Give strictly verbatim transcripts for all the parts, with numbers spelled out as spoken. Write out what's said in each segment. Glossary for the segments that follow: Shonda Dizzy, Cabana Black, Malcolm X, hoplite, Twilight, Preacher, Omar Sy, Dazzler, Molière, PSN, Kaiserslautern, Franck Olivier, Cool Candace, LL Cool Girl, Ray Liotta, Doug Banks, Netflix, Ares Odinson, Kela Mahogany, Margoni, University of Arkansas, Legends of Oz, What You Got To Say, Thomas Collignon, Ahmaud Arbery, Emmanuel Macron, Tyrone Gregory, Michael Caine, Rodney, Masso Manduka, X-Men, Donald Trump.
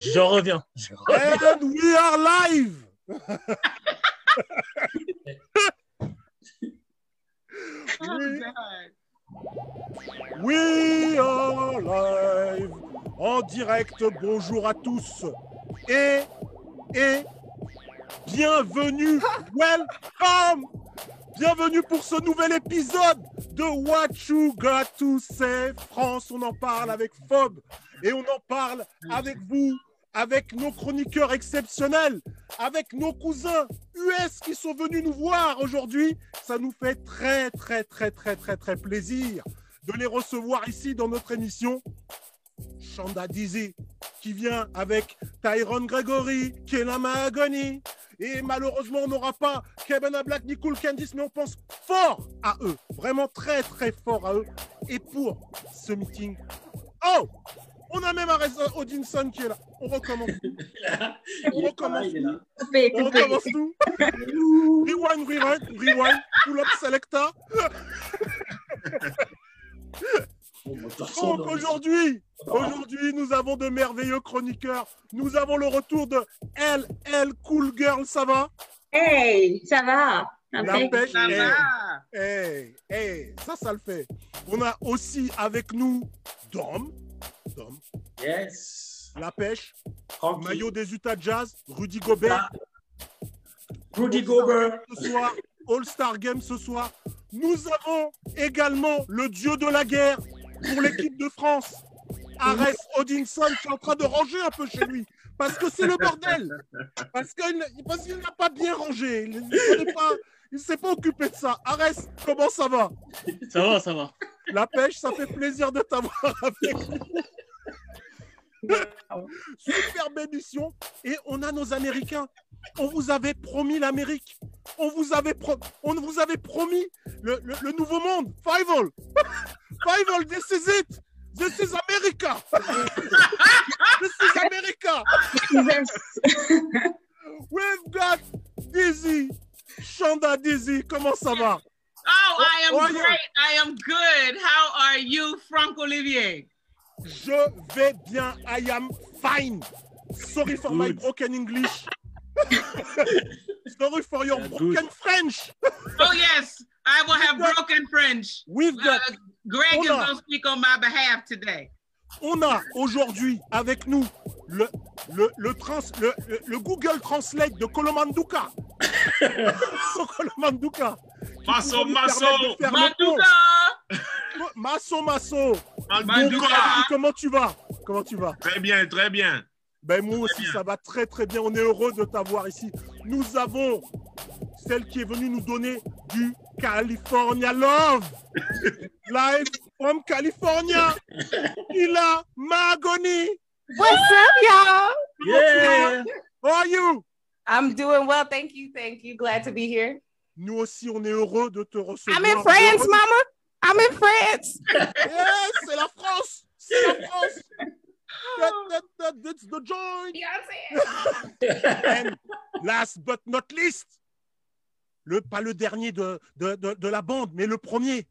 J'en reviens. J'en reviens. And we are live. we, we are live. En direct, bonjour à tous. Et, et, bienvenue. Welcome. Bienvenue pour ce nouvel épisode de What You Got To Say France. On en parle avec Phob et on en parle avec vous, avec nos chroniqueurs exceptionnels, avec nos cousins U S qui sont venus nous voir aujourd'hui. Ça nous fait très, très, très, très, très, très plaisir de les recevoir ici dans notre émission. Shonda Dizzy qui vient avec Tyrone Gregory, Margoni. Et malheureusement, on n'aura pas Cabana Black ni Cool Candace, mais on pense fort à eux. Vraiment très, très fort à eux. Et pour ce meeting, oh, on a même Ares Odinson qui est là. On recommence tout. On recommence tout. On recommence tout. Rewind, rewind, rewind. Pull up selecta. Donc aujourd'hui, aujourd'hui, nous avons de merveilleux chroniqueurs. Nous avons le retour de L L Cool Girl. Ça va? Hey, ça va. La pêche, ça hey, va. Hey, hey, ça, ça le fait. On a aussi avec nous Dom. Dom. Yes. La pêche. Hockey. Maillot des Utah Jazz. Rudy Gobert. Rudy Gobert. Ce soir, All-Star Game ce soir. Nous avons également le dieu de la guerre pour l'équipe de France, Ares Odinson, qui est en train de ranger un peu chez lui, parce que c'est le bordel, parce qu'il, parce qu'il n'a pas bien rangé, il ne s'est pas occupé de ça. Ares, comment ça va? Ça va, ça va. La pêche, ça fait plaisir de t'avoir avec nous. Superbe émission, et on a nos Américains. On vous avait promis l'Amérique. On vous avait, pro- on vous avait promis le, le, le nouveau monde. Five all. Five all, this is it. This is America. This is America. Yes. We've got Dizzy. Shonda Dizzy, comment ça va? Oh, I am oh, great. I am good. How are you, Franck Olivier? Je vais bien. I am fine. Sorry for good. My broken English. Sorry for your yeah, broken good. French. Oh yes, I will have got, broken French. We've got uh, Greg is going to speak on my behalf today. On a aujourd'hui avec nous le le le trans le, le, le Google Translate de Kolomanduka. Kolomanduka. Masso Masso Manduka. Masso Masso. Manduka. Comment tu vas? Comment tu vas? Très bien, très bien. Ben moi aussi, ça va très très bien. On est heureux de t'avoir ici. Nous avons celle qui est venue nous donner du California Love. Live from California. Il a Margoni. What's up, y'all? Yeah. How are you? I'm doing well. Thank you. Thank you. Glad to be here. Nous aussi, on est heureux de te recevoir. I'm in France, mama. I'm in France. Yes, c'est la France. C'est la France. That, that, that, that's the joint. Beyoncé. And last but not least, le, pas le dernier de, de, de, de la bande, mais le premier,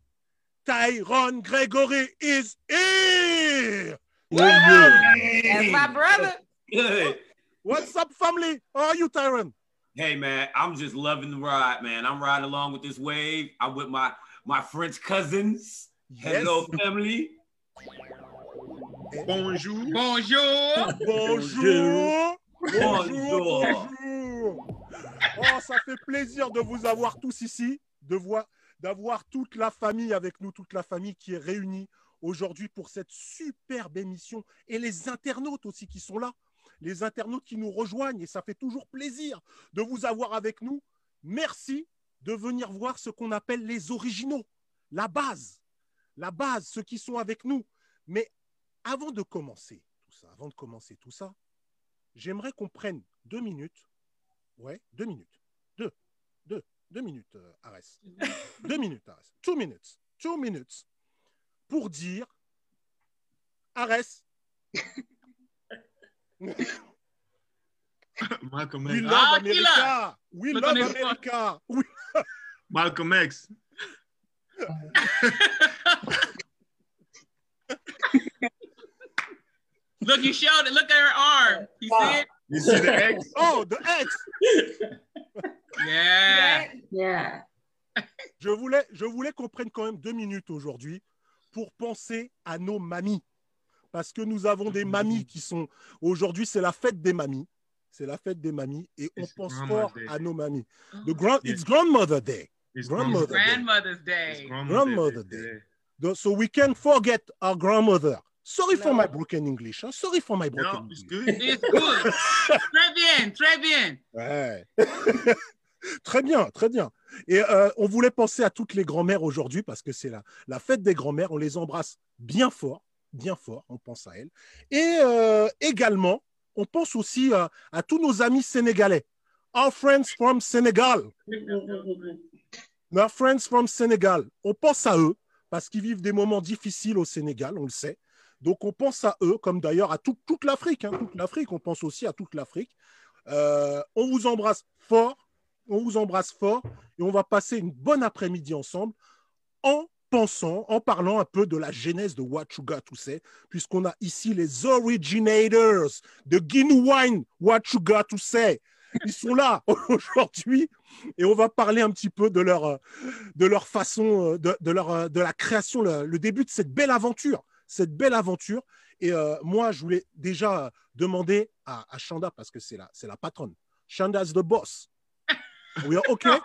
Tyrone Gregory is here. Woo! That's my brother. Good. What's up, family? How are you, Tyrone? Hey, man, I'm just loving the ride, man. I'm riding along with this wave. I'm with my, my French cousins. Yes. Hello, family. Bonjour. Bonjour. Bonjour. Bonjour. Bonjour. Oh, ça fait plaisir de vous avoir tous ici, de voir, d'avoir toute la famille avec nous, toute la famille qui est réunie aujourd'hui pour cette superbe émission et les internautes aussi qui sont là, les internautes qui nous rejoignent et ça fait toujours plaisir de vous avoir avec nous. Merci de venir voir ce qu'on appelle les originaux, la base, la base, ceux qui sont avec nous, mais Avant de commencer tout ça, avant de commencer tout ça, j'aimerais qu'on prenne deux minutes. Ouais, deux minutes. Deux. Deux. Deux minutes, euh, Ares. Deux minutes, Ares. Two minutes. Two minutes. Pour dire, Ares. Malcolm X. We love ah, America. We love America. We... Malcolm X. Look, you showed it. Look at her arm. You wow. see it? You see the X? Oh, the X. Yeah. Yeah. Je voulais, je voulais qu'on prenne quand même deux minutes aujourd'hui pour penser à nos mamies. Parce que nous avons des mamies qui sont... Aujourd'hui, c'est la fête des mamies. C'est la fête des mamies et on it's pense fort day. à nos mamies. The grand, it's Grandmother Day. It's grandmother Grandmother's Day. Day. Grandmother Day. Day. The, so we can forget our grandmother. Sorry no. for my broken English. Huh? Sorry for my broken no, English. It's good. It's good. Très bien, très bien. Ouais. Très bien, très bien. Et euh, on voulait penser à toutes les grand-mères aujourd'hui parce que c'est la, la fête des grand-mères. On les embrasse bien fort, bien fort. On pense à elles. Et euh, également, on pense aussi à, à tous nos amis sénégalais. Our friends from Senegal. Our friends from Senegal. On pense à eux parce qu'ils vivent des moments difficiles au Sénégal, on le sait. Donc, on pense à eux, comme d'ailleurs à tout, toute l'Afrique. Hein, toute l'Afrique, on pense aussi à toute l'Afrique. Euh, on vous embrasse fort. On vous embrasse fort et on va passer une bonne après-midi ensemble en pensant, en parlant un peu de la genèse de What You Got To Say, puisqu'on a ici les originators de Guinewine What You Got To Say. Ils sont là aujourd'hui et on va parler un petit peu de leur, de leur façon, de, de, leur, de la création, le, le début de cette belle aventure. Cette belle aventure. Et euh, moi, je voulais déjà demander à, à Shonda, parce que c'est la, c'est la patronne. Shonda's the boss. We are okay. No.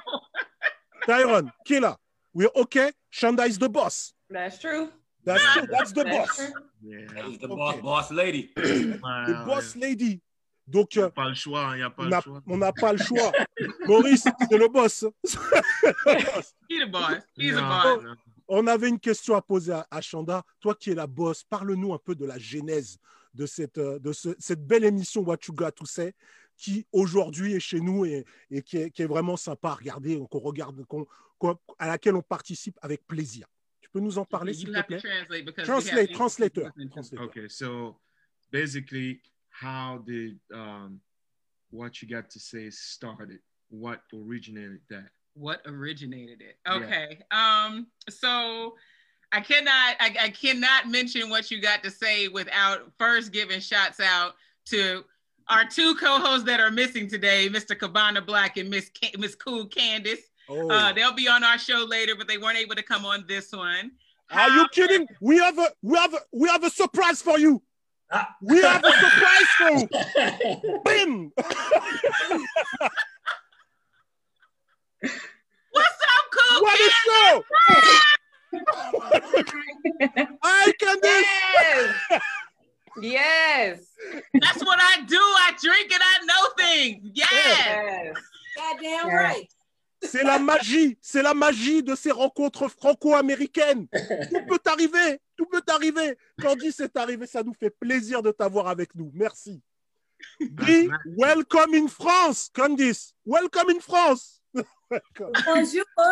Tyrone, Killa, we are okay. Shonda is the boss. That's true. That's true. That's the That's boss. True. Yeah. That is the okay. boss, boss lady. Wow, the boss yeah. lady. Donc, euh, pas le choix, y a pas on n'a pas le choix. Maurice, c'est le boss. He's a boss. He's no, a boss. No. On avait une question à poser à, à Shonda. Toi qui es la boss, parle-nous un peu de la genèse de cette, de ce, cette belle émission What You Got To Say, qui aujourd'hui est chez nous et, et qui, est, qui est vraiment sympa à regarder, qu'on regarde, qu'on, qu'on, à laquelle on participe avec plaisir. Tu peux nous en parler, you s'il te plaît? Translate, translateur. Okay, so basically how did um, What You Got To Say started? What originated that? What originated it? Okay, yeah. um, so... I cannot, I, I cannot mention What You Got To Say without first giving shots out to our two co-hosts that are missing today, Mister Cabana Black and Miss Ca- Miss Cool Candace. Oh. Uh, they'll be on our show later, but they weren't able to come on this one. Are um, you kidding? We have a, we have a, we have a surprise for you. Uh, we have a surprise for you. Bim. What's up, Cool what Candace? What a show! I can do yes. yes. That's what I do. I drink and I know things. Yes. yes. Goddamn yes. right. C'est la magie. C'est la magie de ces rencontres franco-américaines. Tout peut arriver. Tout peut arriver. Quand dit c'est arrivé, ça nous fait plaisir de t'avoir avec nous. Merci. Dis welcome in France, Candice. Welcome in France. welcome. Bonjour. Oh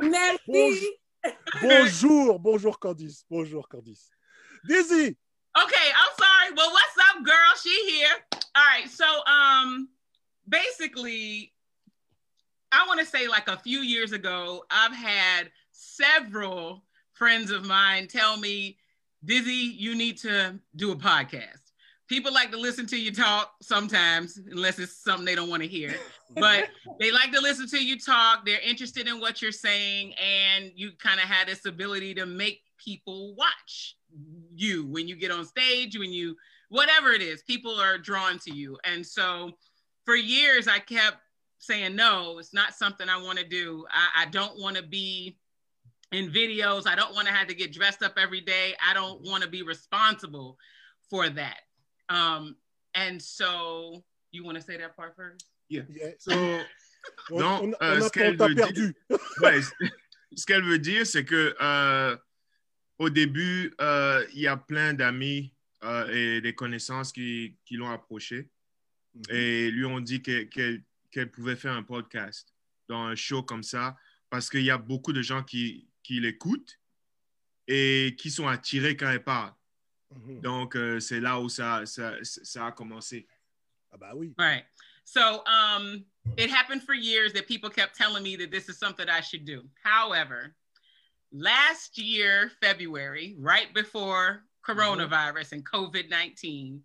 Merci. Bonjour. bonjour, bonjour Candice, bonjour Candice. Dizzy. Okay, I'm sorry. Well, what's up, girl? She here. All right. So, um, basically, I want to say like a few years ago, I've had several friends of mine tell me, Dizzy, you need to do a podcast. People like to listen to you talk sometimes, unless it's something they don't want to hear. But they like to listen to you talk. They're interested in what you're saying. And you kind of have this ability to make people watch you when you get on stage, when you, whatever it is, people are drawn to you. And so for years, I kept saying, no, it's not something I want to do. I, I don't want to be in videos. I don't want to have to get dressed up every day. I don't want to be responsible for that. Um, and so, you want to say that part first? Yeah. yeah. So, non, on, on, euh, on ce qu'elle veut dire, ouais, ce qu'elle veut dire, c'est que euh, au début, il euh, y a plein d'amis euh, et des connaissances qui, qui l'ont approché mm-hmm. et lui ont dit que, qu'elle, qu'elle pouvait faire un podcast dans un show comme ça parce qu'il y a beaucoup de gens qui, qui l'écoutent et qui sont attirés quand elle parle. Donc, euh, c'est là où ça, ça, ça a commencé. Ah bah oui. Right. So, um, it happened for years that people kept telling me that this is something I should do. However, last year, February, right before coronavirus and COVID nineteen.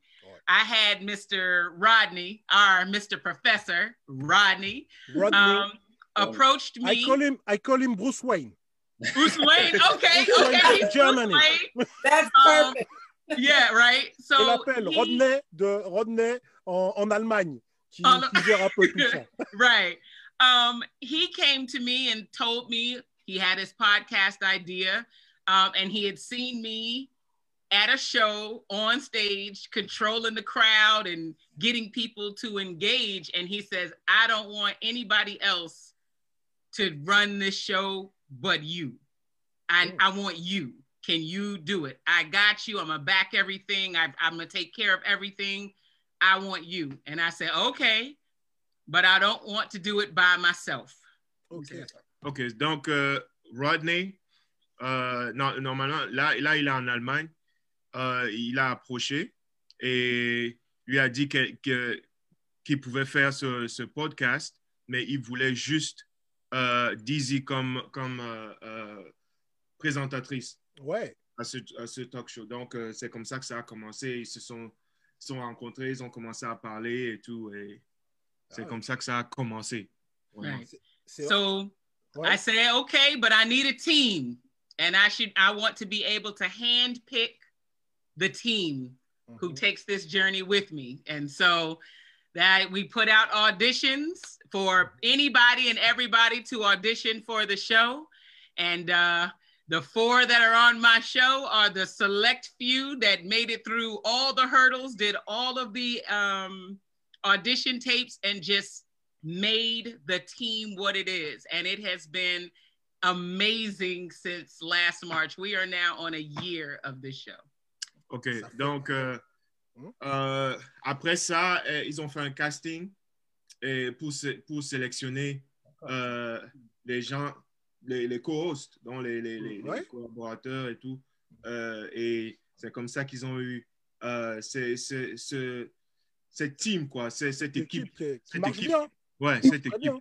I had Mister Rodney, our Mister Professor Rodney, Rodney. Um, approached me. I call him, I call him Bruce Wayne. Bruce Wayne, okay, Bruce okay. Wayne Bruce Germany. Wayne. That's perfect. Um, yeah, right. So je l'appelle he... Rodney de Rodney en, en Allemagne, qui, en... qui gère un peu tout ça. Right. Um, he came to me and told me he had his podcast idea, um, and he had seen me at a show on stage, controlling the crowd and getting people to engage. And he says, I don't want anybody else to run this show but you. I, mm. I want you. Can you do it? I got you. I'm gonna back everything. I, I'm gonna take care of everything. I want you. And I said, okay, but I don't want to do it by myself. Okay. Okay, donc euh, Rodney, euh, non, normalement, là, là, il est en Allemagne. Euh, il a approché et lui a dit que, que, qu'il pouvait faire ce, ce podcast, mais il voulait juste euh, Dizzy comme, comme euh, euh, présentatrice ouais. à, ce, à ce talk show. Donc, euh, c'est comme ça que ça a commencé. Ils se sont, sont rencontrés, ils ont commencé à parler et tout. Et c'est ah, comme ouais. ça que ça a commencé. Ouais. Right. C'est, c'est... So, ouais. I said, okay, but I need a team. And I, should, I want to be able to handpick the team who mm-hmm. takes this journey with me. And so that we put out auditions for anybody and everybody to audition for the show. And uh, the four that are on my show are the select few that made it through all the hurdles, did all of the um, audition tapes and just made the team what it is. And it has been amazing since last March. We are now on a year of this show. OK, donc euh, euh, après ça, euh, ils ont fait un casting et pour, sé- pour sélectionner euh, les gens, les, les co-hosts, donc les, les, les, ouais. les collaborateurs et tout. Euh, et c'est comme ça qu'ils ont eu euh, c'est, c'est, c'est, cette team, quoi, c'est, cette équipe. Cette équipe. Bien. Ouais, cette équipe. Bien.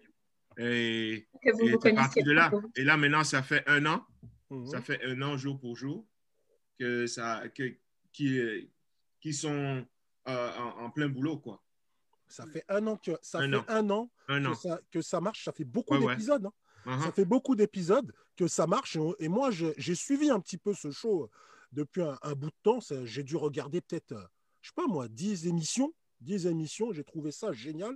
Et, et c'est parti de là. Et là, maintenant, ça fait un an. Mm-hmm. Ça fait un an, jour pour jour, que ça... Que, Qui, qui sont euh, en, en plein boulot, quoi. Ça fait un an que ça, un fait an. Un an un que, an. Ça, que ça marche. Ça fait beaucoup ouais, d'épisodes. Ouais. Hein. Uh-huh. Ça fait beaucoup d'épisodes que ça marche. Et moi, je, j'ai suivi un petit peu ce show depuis un, un bout de temps. Ça, j'ai dû regarder peut-être, je sais pas moi, dix émissions. dix émissions, j'ai trouvé ça génial.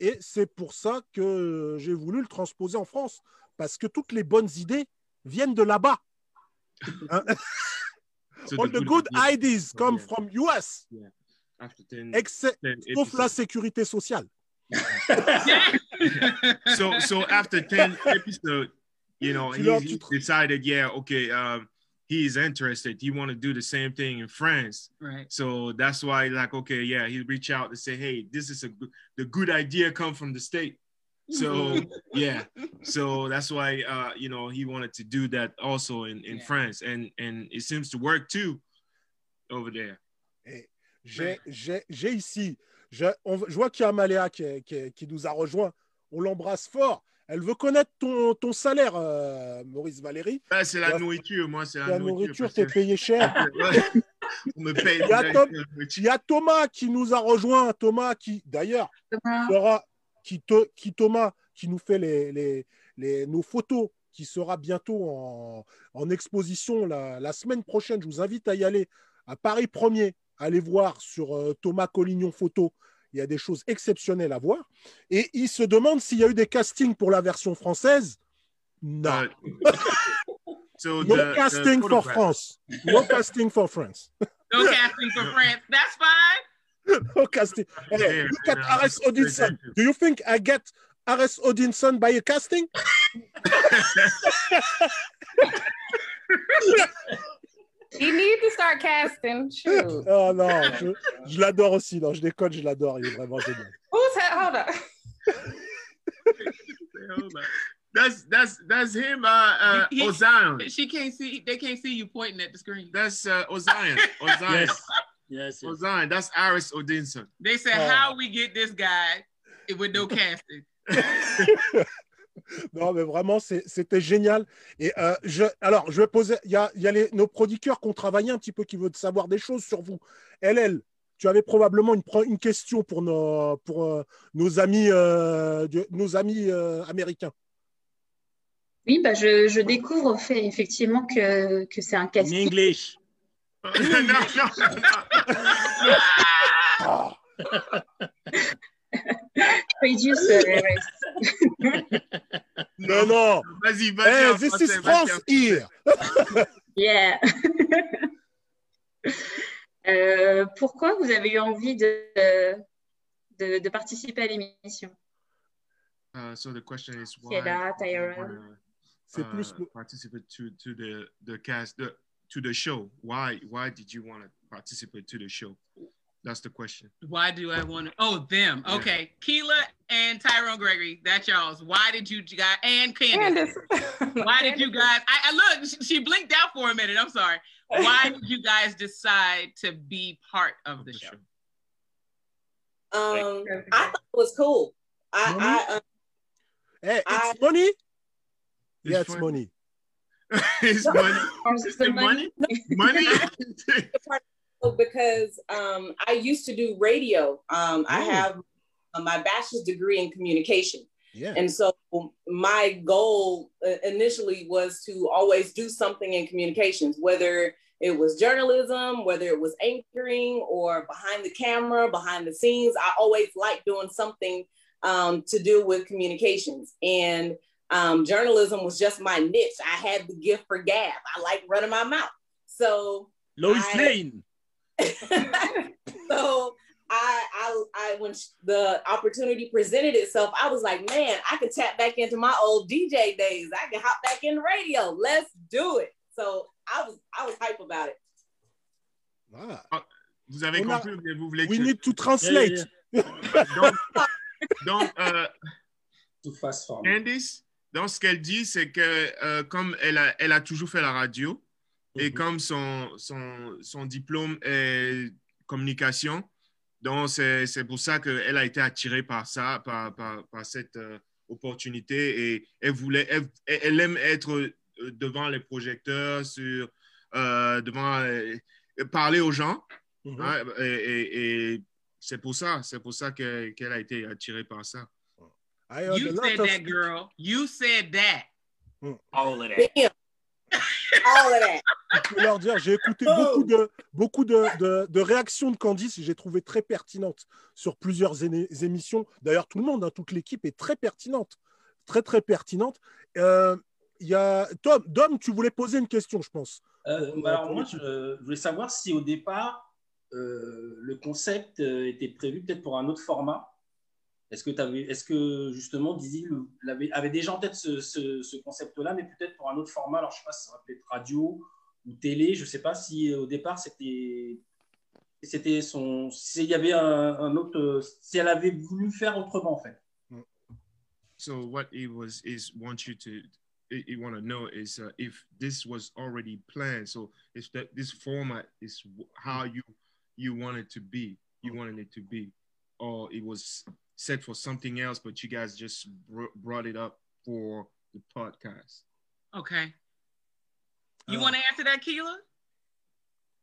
Et c'est pour ça que j'ai voulu le transposer en France. Parce que toutes les bonnes idées viennent de là-bas. Hein. So all the, the good, good ideas come yeah. from U S. Yeah. After ten, Except, ten sauf la sécurité sociale. so, so after ten episodes, you know, he, he decided, yeah, okay, um, he is interested. He want to do the same thing in France. Right. So that's why, like, okay, yeah, he reach out and say, hey, this is a good, the good idea come from the state. So, yeah, so that's why, uh, you know, he wanted to do that also in, in yeah. France. And, and it seems to work too over there. Hey, j'ai, j'ai, j'ai ici, je, on, je vois qu'il y a Amaléa qui, qui, qui nous a rejoint. On l'embrasse fort. Elle veut connaître ton, ton salaire, euh, Maurice Valérie. Bah, c'est la là, nourriture, moi, c'est la, la nourriture. La nourriture, t'es payé cher. On me paye. Il y a Tom, il y a Thomas qui nous a rejoint. Thomas qui, d'ailleurs, Thomas. sera... Qui, te, qui Thomas, qui nous fait les, les, les, nos photos, qui sera bientôt en, en exposition la, la semaine prochaine. Je vous invite à y aller à Paris premier. Allez voir sur euh, Thomas Collignon Photo. Il y a des choses exceptionnelles à voir. Et il se demande s'il y a eu des castings pour la version française. Non. Uh, so no the, casting the for France. No casting for France. No casting for France. That's fine. Casting. Uh, look at Ares Odinson. Do you think I get Ares Odinson by a casting? You need to start casting. Shoot. Oh no, je, je l'adore aussi. Non, je déconne, je l'adore. Il est vraiment génial. Who's that? Hold up. Hold up. That's that's that's him. Uh, uh, he, Ozion. She can't see. They can't see you pointing at the screen. That's uh, Ozion. Ozion. Yes. Yes, yes. Ozan, that's Ares Odinson. They said, oh. How we get this guy with no casting? Non, mais vraiment, c'était génial. Et euh, je, alors, je vais poser, il y a, y a les, nos producteurs qui ont travaillé un petit peu, qui veulent savoir des choses sur vous. L L, tu avais probablement une, une question pour nos, pour, euh, nos amis, euh, de, nos amis euh, américains. Oui, bah, je, je découvre fait, effectivement que, que c'est un casting. In English. non, non, non, non. Just, uh, non, non. Vas-y, vas-y. Hey, this is France here. Yeah. euh, pourquoi vous avez eu envie de, de, de participer à l'émission? Uh, so the question is why. C'est plus uh, participate to to the the cast the, to the show. Why why did you want to participate to the show? That's the question. Why do I want to? Oh, them. Okay. Yeah. Keila and Tyrone Gregory. That's y'all's. Why did you guys? And Candace. Candace. Why did you guys? I, I look, she blinked out for a minute. I'm sorry. Why did you guys decide to be part of the show? Um, I thought it was cool. I, money? I, um, hey, it's I, money. Yeah, it's money. It's money. It's money. Money. Because um, I used to do radio. Um, I have uh, my bachelor's degree in communication. Yeah. And so my goal uh, initially was to always do something in communications, whether it was journalism, whether it was anchoring or behind the camera, behind the scenes. I always liked doing something um, to do with communications. And um, journalism was just my niche. I had the gift for gab. I like running my mouth. So Lois Lane. So I, I, I, when the opportunity presented itself, I was like, man, I can tap back into my old D J days. I can hop back in radio. Let's do it. So I was, I was hype about it. Ah. Ah, vous avez compris, a... vous voulez. We que... need to translate. Yeah, yeah. donc, donc euh, Candice, donc ce qu'elle dit, c'est que euh, comme elle a, elle a toujours fait la radio. Et mm-hmm. comme son, son, son diplôme est communication, donc c'est pour ça qu'elle a été attirée par ça, par, par, par cette euh, opportunité. Et elle, voulait, elle, elle aime être devant les projecteurs, sur, euh, devant, euh, parler aux gens. Mm-hmm. Hein, et et, et c'est pour ça, c'est pour ça qu'elle qu'elle a été attirée par ça. You said that, girl. You said that. Mm. All of that. Damn. Je peux leur dire, j'ai écouté beaucoup de, beaucoup de, de, de réactions de Candice et j'ai trouvé très pertinente sur plusieurs émissions. D'ailleurs, tout le monde, hein, toute l'équipe est très pertinente. Très, très pertinente. Euh, y a... Tom, Dom, tu voulais poser une question, je pense. Euh, bah alors, moi, je voulais savoir si au départ, euh, le concept était prévu peut-être pour un autre format. Est-ce que, est-ce que justement Dizzy avait, avait déjà en tête ce, ce, ce concept-là, mais peut-être pour un autre format? Alors je ne sais pas si ça va peut-être radio ou télé, je ne sais pas si au départ c'était, c'était son, s'il y avait un, un autre, si elle avait voulu faire autrement en fait. So what he was is want you to, he want to know is uh, if this was already planned. So if that, this format is how you you wanted to be, you wanted it to be, or it was set for something else, but you guys just br brought it up for the podcast. Okay. You uh, want to answer that, Keila?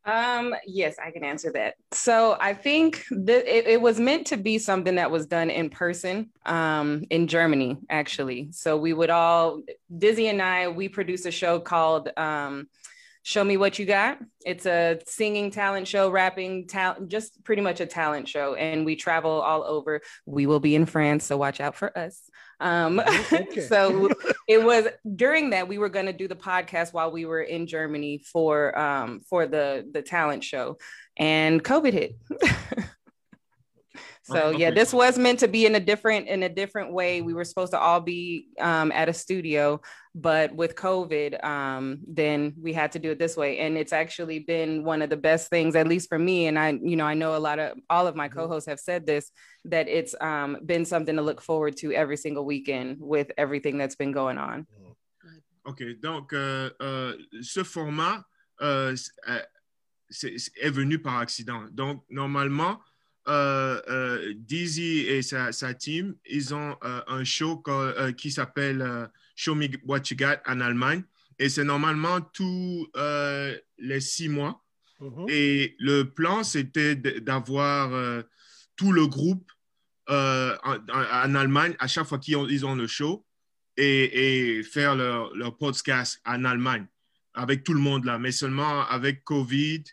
Um, yes, I can answer that. So I think that it, it was meant to be something that was done in person um, in Germany, actually. So we would all, Dizzy and I, we produce a show called um, Show Me What You Got. It's a singing talent show, rapping talent, just pretty much a talent show. And we travel all over. We will be in France, so watch out for us. Um, okay. So it was during that we were going to do the podcast while we were in Germany for um, for the, the talent show. And COVID hit. So yeah, this was meant to be in a different in a different way. We were supposed to all be um, at a studio, but with COVID, um, then we had to do it this way. And it's actually been one of the best things, at least for me. And I, you know, I know a lot of all of my co-hosts have said this, that it's um, been something to look forward to every single weekend with everything that's been going on. Okay, donc euh, euh, ce format euh, c'est, est venu par accident. Donc normalement. euh, euh, Dizzy et sa, sa team, ils ont euh, un show que, euh, qui s'appelle euh, Show Me What You Got en Allemagne. Et c'est normalement tous euh, les six mois. Mm-hmm. Et le plan, c'était d'avoir euh, tout le groupe euh, en, en Allemagne à chaque fois qu'ils ont, ils ont le show et, et faire leur, leur podcast en Allemagne avec tout le monde là. Mais seulement avec COVID,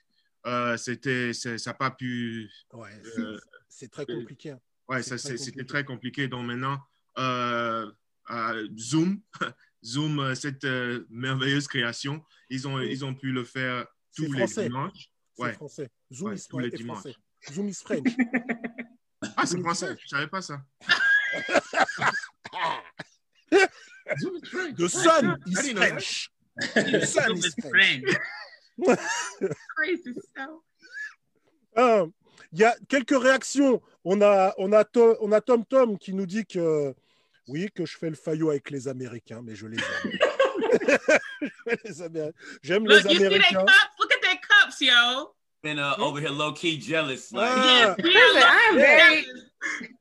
euh, c'était, c'est, ça n'a pas pu... Ouais, c'est, euh, c'est très compliqué. Hein. Ouais, c'est ça, très c'est, compliqué. C'était très compliqué. Donc maintenant, euh, euh, Zoom... Zoom, cette euh, merveilleuse création, ils ont, ils ont pu le faire tous les dimanches. Ouais. C'est français. Zoom ouais, is tous les dimanches. Français. Zoom is French. Ah, c'est Zoom français. Je ne savais pas ça. Zoom is French. The sun is French. The sun is French. Crazy stuff. Um, y a quelques réactions. On a, on a, to, on a Tom Tom qui nous dit que oui, que je fais le faillot avec les Américains, mais je les aime. les Américains. J'aime Look, les Américains. Look at their cups, yo. Been uh, over here low-key jealous. Like. Ah. Yes, Listen, I am very,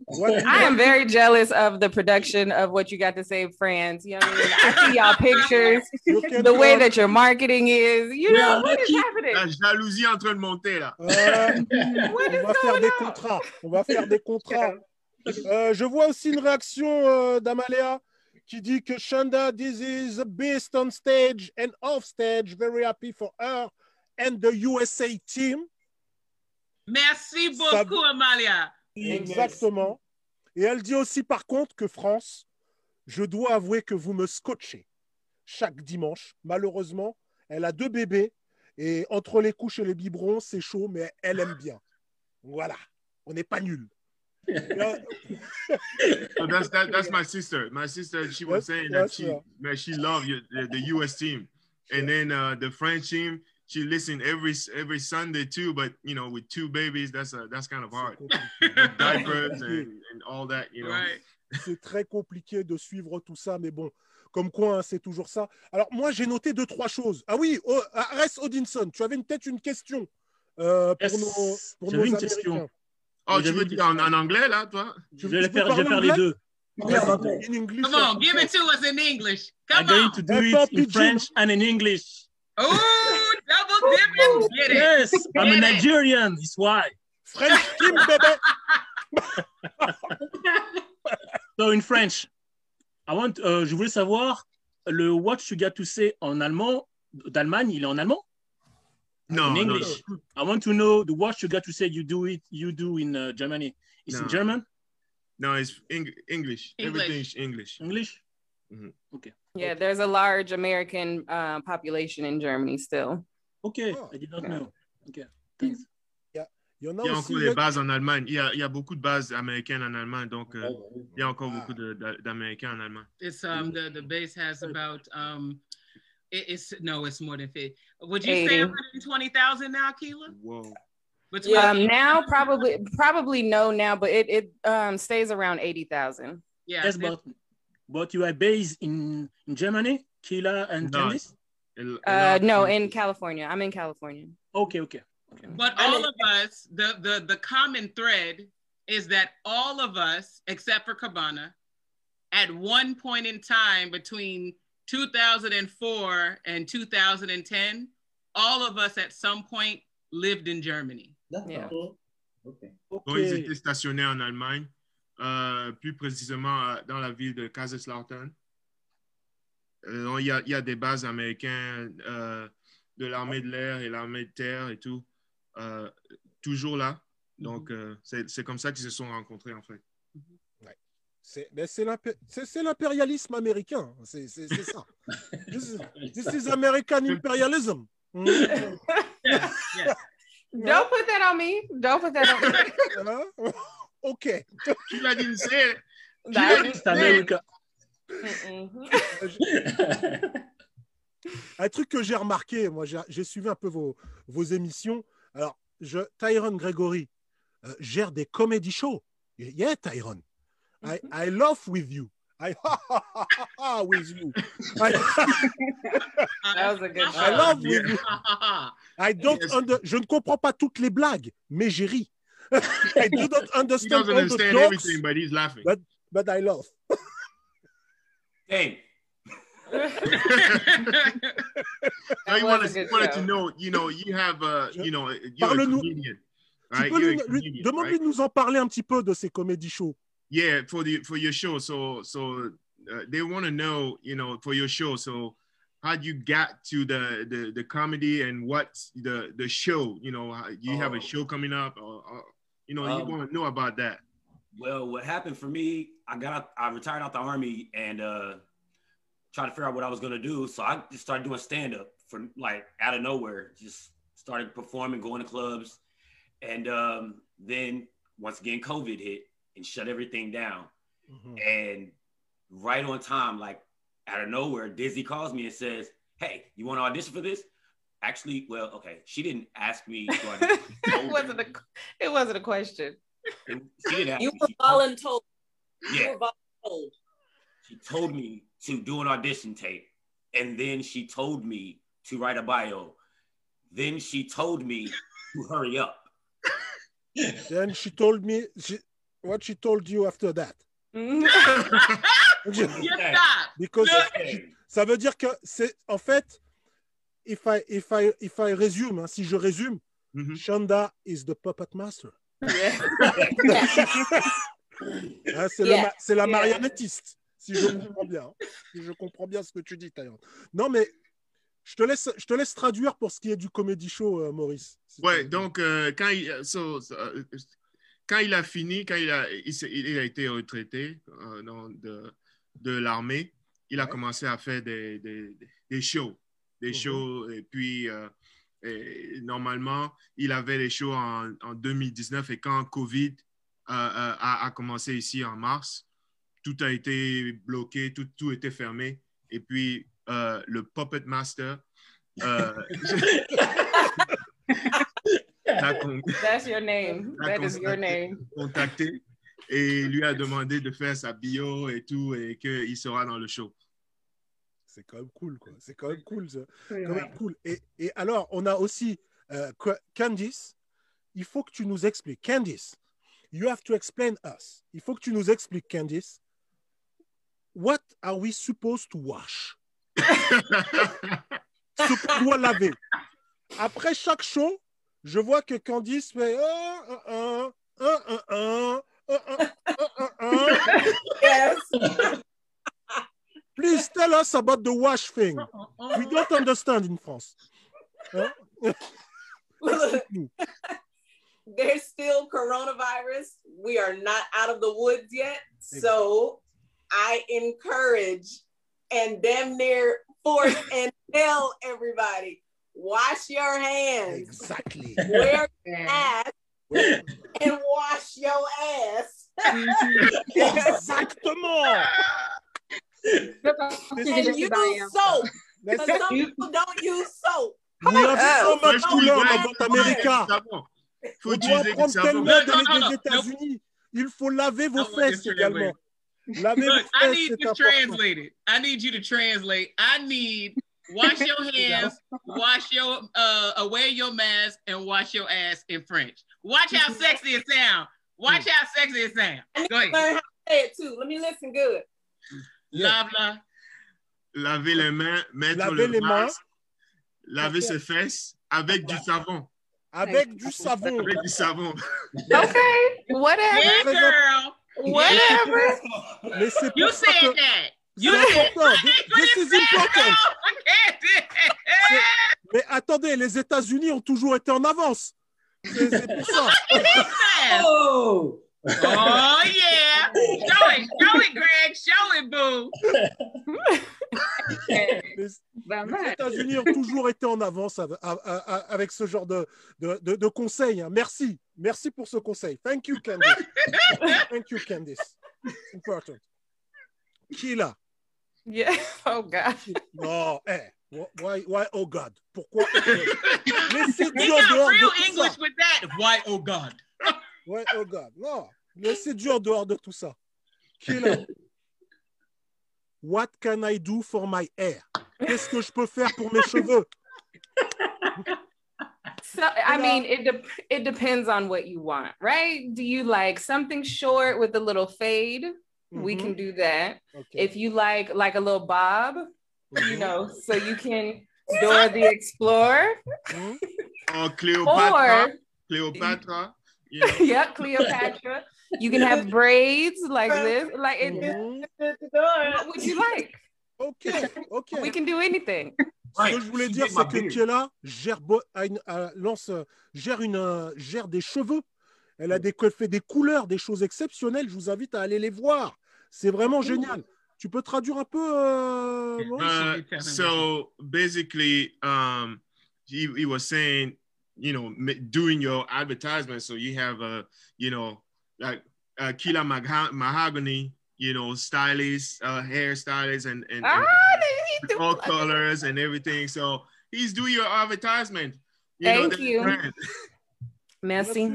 what? I am very jealous of the production of What You Got To Say, friends. You know what I mean? I see y'all pictures, the way talk. that your marketing is. You yeah, know, what is happening? La jalousie en train de monter, là. Euh, what is on va going faire on? des contrats. On va faire des contrats. Euh, je vois aussi une réaction euh, d'Amalia qui dit que Shonda Dizzy is a beast on stage and off stage. Very happy for her and the U S A team. Merci beaucoup, Ça... Amalia. Exactement. Et elle dit aussi, par contre, que France, je dois avouer que vous me scotchez chaque dimanche. Malheureusement, elle a deux bébés et entre les couches et les biberons, c'est chaud, mais elle aime bien. Voilà, on n'est pas nuls. So that's that, that's my sister. My sister, she was saying that she that she loved the, the U S team, and then uh, the French team. She listened every every Sunday too. But you know, with two babies, that's a that's kind of hard. Diapers and, and all that, you know. Right. C'est très compliqué de suivre tout ça, mais bon, comme quoi, hein, c'est toujours ça. Alors moi, j'ai noté deux trois choses. Ah oui, oh, Ares Odinson, tu avais peut-être une question euh, pour yes. nos pour J'avais nos une Américains. Question. Oh, tu veux dire en, en anglais, là, toi? Je vais faire, je vais faire les deux. In English. Come on, give it to us in English. Come I'm on. I'm going to do it in French and in English. Oh, double dipping. Get it. Yes, Get I'm it. a Nigerian. It's why. French team, baby. So, in French, I want, euh, je voulais savoir, le What You Got To Say en allemand, d'Allemagne, il est en allemand? No, in English. No, no. I want to know the what you got to say. You do it. You do in uh, Germany. It's no. in German. No, it's Eng- English. English. Everything's English. English. Mm-hmm. Okay. Yeah, okay. There's a large American uh, population in Germany still. Okay, oh. I did not yeah. know. Okay, thanks. Yeah, you know. Il y a encore des bases en Allemagne. Il y a, il y a beaucoup de bases américaines en Allemagne, donc euh, il y a encore ah. beaucoup de, de, d'Américains en Allemagne. It's um the the base has about um. It's no, it's more than fifty. Would you eighty. Say one hundred twenty thousand now, Keila? Whoa. Between um, now probably probably no now, but it it um stays around eighty thousand. Yeah. Yes, but but you are based in, in Germany, Keila and no. Candace? Uh, no, in California. I'm in California. Okay, okay. okay. But all of us, the the the common thread is that all of us, except for Cabana, at one point in time between two thousand four and two thousand ten, all of us at some point lived in Germany. Yeah. Okay. Donc, ils étaient stationnés en Allemagne, euh, plus précisément dans la ville de Kaiserslautern. Il y a, y a des bases américaines euh, de l'armée de l'air et l'armée de terre et tout, euh, toujours là. Donc, euh, c'est, c'est comme ça qu'ils se sont rencontrés, en fait. C'est, mais c'est, l'impé- c'est, c'est l'impérialisme américain, c'est, c'est, c'est ça. This is, this is American imperialism. Mm. Yeah, yeah. Don't put that on me. Don't put that on me. OK. Qui l'a dit, c'est America. Un truc que j'ai remarqué, moi, j'ai, j'ai suivi un peu vos, vos émissions. Alors, je, Tyrone Gregory euh, gère des comedy shows. Yeah, Tyrone. I, I laugh with you. I ha ha ha ha, ha with you. I, that was a good I laugh with you. I don't under, je ne comprends pas toutes les blagues, mais j'ai ri. I do not understand. He doesn't understand everything, but he's laughing. But but I love. Dang. I wanted, wanted to know, you know, you have, uh, you know, you're a comedian, right? You're a comedian, demandez nous en parler un petit peu de ces comedy shows. Yeah, for the for your show, so so uh, they want to know, you know, for your show, so how you got to the the, the comedy and what's the the show, you know, you oh. have a show coming up, or, or you know, um, you want to know about that. Well, what happened for me, I got out, I retired out the army and uh, tried to figure out what I was gonna do, so I just started doing stand up from like out of nowhere, just started performing, going to clubs, and um, then once again COVID hit and shut everything down. Mm-hmm. And right on time, like out of nowhere, Dizzy calls me and says, hey, you want to audition for this? Actually, well, okay, she didn't ask me. So it, wasn't a, it wasn't a question. It, she didn't ask you me. Were voluntold. Yeah. You were voluntold. She told me to do an audition tape. And then she told me to write a bio. Then she told me to hurry up. Then she told me... She what she told you after that. Because she, ça veut dire que c'est en fait, if I if I if I resume, hein, si je résume, mm-hmm. Shonda is the puppet master. Yeah. Hein, c'est yeah. la, la marionnettiste, si je comprends bien. Hein, si je comprends bien ce que tu dis, Tyrone. Non mais je te laisse je te laisse traduire pour ce qui est du comedy show, euh, Maurice. Si ouais, donc euh, quand il so, so, uh, quand il a fini, quand il a, il, il a été retraité euh, dans, de, de l'armée, il a ouais. commencé à faire des, des, des shows. Des mm-hmm. shows, et puis euh, et normalement, il avait les shows en, en deux mille dix-neuf, et quand COVID euh, a, a commencé ici en mars, tout a été bloqué, tout, tout était fermé, et puis euh, le Puppet Master... Euh, That's your name. That is your name. Contacté et lui a demandé de faire sa bio et tout, et qu'il sera dans le show. C'est quand même cool, quoi. C'est quand même cool, ça. Oui, quand ouais. même cool. Et, et alors, on a aussi euh, Candice. Il faut que tu nous expliques. Candice, you have to explain us. Il faut que tu nous expliques, Candice. What are we supposed to wash? Ce qu'on doit laver. Après chaque show, je vois que Candice fait oh, oh, oh, oh, oh, oh, oh, oh. Yes. Please tell us about the wash thing. We don't understand in France. Huh? There's still coronavirus. We are not out of the woods yet. So I encourage and damn near force and tell everybody, wash your hands. Exactly. Wear your ass and wash your ass. Exactement. And use soap. Because some people don't use soap. We have so much couleur dans America. Faut prendre tellement des États-Unis. Il faut laver vos fesses également. Laver vos fesses. I need to translate it. I need you to translate. I need. Wash your hands, wash your, uh, wear your mask, and wash your ass in French. Watch how sexy it sounds. Watch how sexy it sounds. Go ahead. I need to learn how to say it too. Let me listen good. Lave la. Laver les mains, mettre le les masque, mains. Laver okay. ses fesses avec du savon. Avec du savon. Avec du savon. Okay, whatever. Yeah, girl. Whatever. You said that. C'est important. This is important. Mais attendez, les États-Unis ont toujours été en avance. C'est pour ça. Oh, oh yeah. Show it, show it, Greg. Show it, boo. Les États-Unis ont toujours été en avance avec ce genre de, de, de, de conseils. Merci. Merci pour ce conseil. Thank you, Candice. Thank you, Candice. Important. Qui est là? Yeah. Oh God. Non, eh. Why, why, oh God? Pourquoi? Laissez Dieu en dehors de tout English ça. With that. Why, oh God? Why, oh God? Non. Laissez Dieu en dehors de tout ça. Qui est là? What can I do for my hair? Qu'est-ce que je peux faire pour mes cheveux? So I mean, it de- it depends on what you want, right? Do you like something short with a little fade? Mm-hmm. We can do that. Okay. If you like like a little bob, mm-hmm. you know, so you can Dora the Explorer. Mm-hmm. Or Cleopatra. Or, Cleopatra. Yeah. yeah, Cleopatra. You can have braids like this. Like it, mm-hmm. What would you like? Okay, okay. We can do anything. Ce que je voulais dire, c'est que Kela gère, gère, une, gère des cheveux. Elle a des, fait des couleurs, des choses exceptionnelles. Je vous invite à aller les voir. C'est vraiment génial. Tu peux traduire un peu euh, uh, So, basically, um, he, he was saying, you know, doing your advertisement. So, you have, a, you know, like uh, Kela Mah- Mahogany, you know, stylist, uh, hair stylist, and, and, ah, and all like colors it. And everything. So he's doing your advertisement. You Thank know, you. Merci.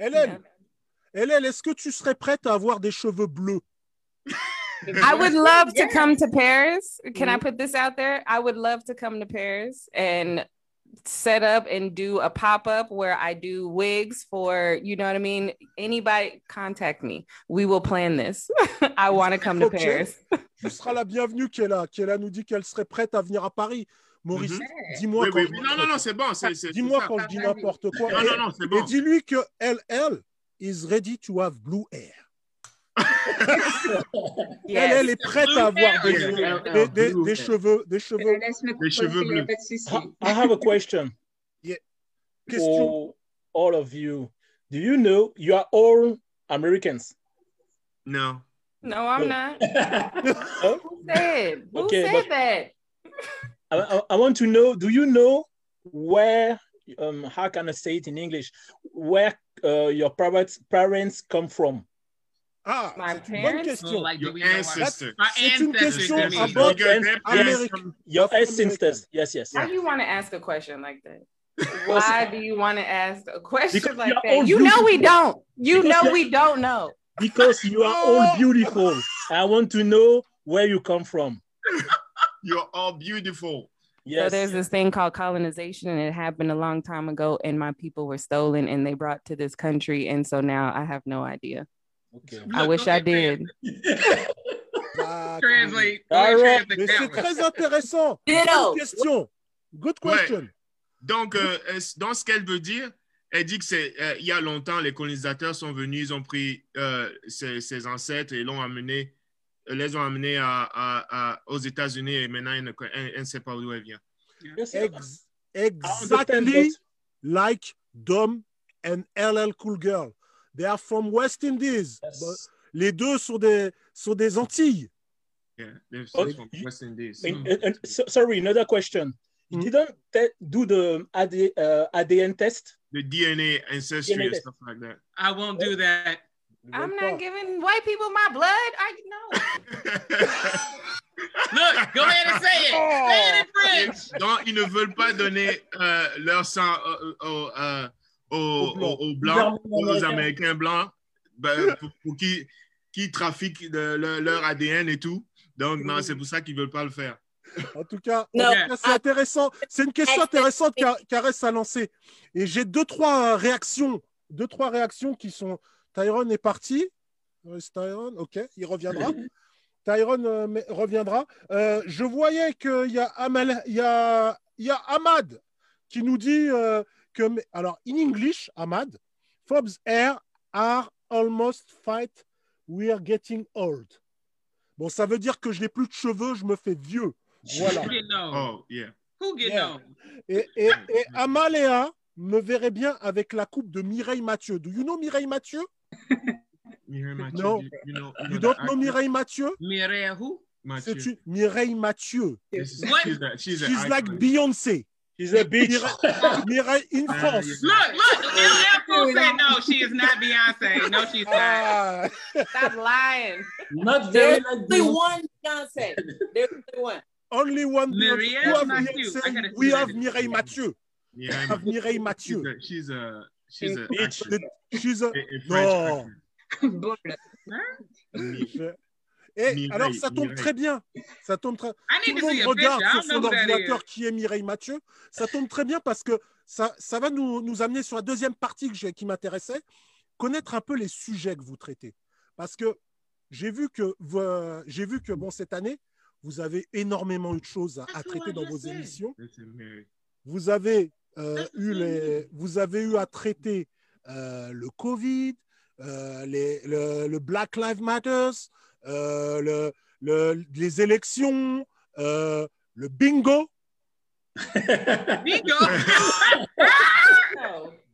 Hélène, Hélène, est-ce que tu serais prête à avoir des cheveux bleus? I would love to come to Paris. Can mm-hmm. I put this out there? I would love to come to Paris and set up and do a pop-up where I do wigs for, you know what I mean? Anybody, contact me. We will plan this. I want to come to Paris. Tu seras la bienvenue, Kela. Kela nous dit qu'elle serait prête à venir à Paris. Maurice, mm-hmm. dis-moi oui, quand oui, je... Non, non, non, c'est bon. C'est, c'est, dis-moi c'est quand ça. Je dis n'importe quoi. Non, et, non, non, c'est bon. Et dis-lui que L L is ready to have blue hair. yes. Elle, elle est prête à avoir des, yeah, des, des, des, des cheveux, des cheveux, des cheveux bleus. I have a question. Yeah. Question. For all of you, do you know you are all Americans? No. No, I'm not. Huh? Who said? Who okay, said that? I, I want to know. Do you know where? Um, how can I say it in English? Where uh, your parents come from? Ah, c'est une bonne question. Like, your ancestors. C'est une question about America. Your ancestors. Yes, yes. Why do you want to ask a question like that? Why do you want to ask a question because like that? You know we don't. You because know we don't know. Because you are all beautiful. I want to know where you come from. You're all beautiful. Yes. So there's this thing called colonization, and it happened a long time ago, and my people were stolen, and they brought to this country, and so now I have no idea. Okay. I wish I did. Translate. Right. Mais c'est très intéressant. Good question. Good question. Ouais. Donc, euh, dans ce qu'elle veut dire, elle dit que c'est euh, il y a longtemps, les colonisateurs sont venus, ils ont pris euh, ses, ses ancêtres et l'ont amené, les ont amenés à, à, à, aux États-Unis et maintenant, elle ne sait pas d'où elle vient. Ex- exactly like Dom and L L Cool Girl. They are from West Indies. Yes. Les deux sont des, sont des Antilles. Yeah, they're okay. From West Indies. And, and, and, so, sorry, another question. You mm-hmm. didn't te- do the A D, uh, A D N test? The D N A ancestry D N A and stuff like that. I won't do that. I'm not giving white people my blood. I know. Look, go ahead and say it. Oh. Say it in French. Donc, ils ne veulent pas donner euh, leur sang au... au euh, Aux, aux, aux blancs, aux Américains blancs, ben, pour, pour qui, qui trafiquent de, le, leur A D N et tout. Donc, non, c'est pour ça qu'ils ne veulent pas le faire. En tout cas, no. c'est intéressant. C'est une question intéressante qu'Arès a lancée. Et j'ai deux, trois réactions. Deux, trois réactions qui sont... Tyrone est parti. Tyrone, OK, il reviendra. Tyrone euh, reviendra. Euh, je voyais qu'il y a, Amal, il y a, il y a Ahmad qui nous dit... Euh, Que, alors, in English, Ahmad, Forbes Air are almost fight, we are getting old. Bon, ça veut dire que je n'ai plus de cheveux, je me fais vieux. Voilà. Oh, yeah. Who get yeah. Et, et, et Amaléa me verrait bien avec la coupe de Mireille Mathieu. Do you know Mireille Mathieu? Mireille Mathieu. No. You, you know, you, you don't know Mireille Mathieu? Mireille who? Mathieu. C'est une... Mireille Mathieu. Yes. What? She's, a, she's, she's a like Beyoncé. She's a bitch. Mireille in France. Look, look, L L Cool said no, she is not Beyonce. No, she's not. Stop lying. Not very There's only one Beyonce. There's only one. Only one Beyonce. We have Mireille Mathieu. We have Mireille Mathieu. She's a, she's a, she's a, she's a, she's a, no. Et Mireille, alors, ça tombe Mireille. très bien. Ça tombe très... Tout le monde regarde sur son ordinateur qui est Mireille Mathieu. Ça tombe très bien parce que ça, ça va nous, nous amener sur la deuxième partie que je, qui m'intéressait, connaître un peu les sujets que vous traitez. Parce que j'ai vu que, euh, j'ai vu que bon, cette année, vous avez énormément eu de choses à, à traiter dans vos émissions. Vous avez, euh, eu les, vous avez eu à traiter euh, le Covid, euh, les, le, le Black Lives Matter, Euh, le, le, les élections, euh, le bingo. Bingo.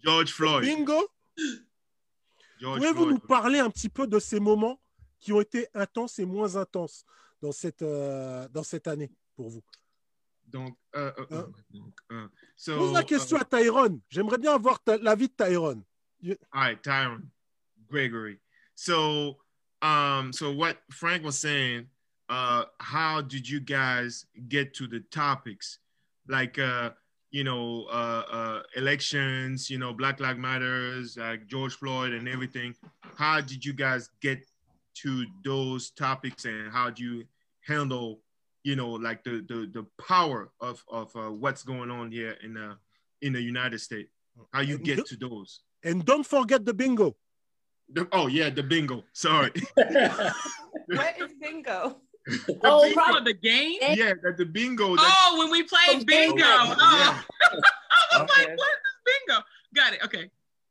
George Floyd. Bingo. Pouvez-vous nous parler un petit peu de ces moments qui ont été intenses et moins intenses dans cette, euh, dans cette année pour vous? Donc, euh, euh, hein? donc euh, so, pose la question uh, à Tyrone. J'aimerais bien avoir l'avis de Tyrone. You... All right, Tyrone Gregory. So. Um, so what Frank was saying, uh, how did you guys get to the topics? Like, uh, you know, uh, uh, elections, you know, Black Lives Matters, like George Floyd and everything. How did you guys get to those topics and how do you handle, you know, like the, the, the power of, of uh, what's going on here in, uh, in the United States? How you get to those? And don't forget the bingo. The, oh yeah, the bingo. Sorry. What is bingo? The oh, bingo. Probably the game. Yeah, the, the bingo. The... Oh, when we played oh, bingo. bingo. Oh. Yeah. I was okay. like, what is bingo? Got it. Okay.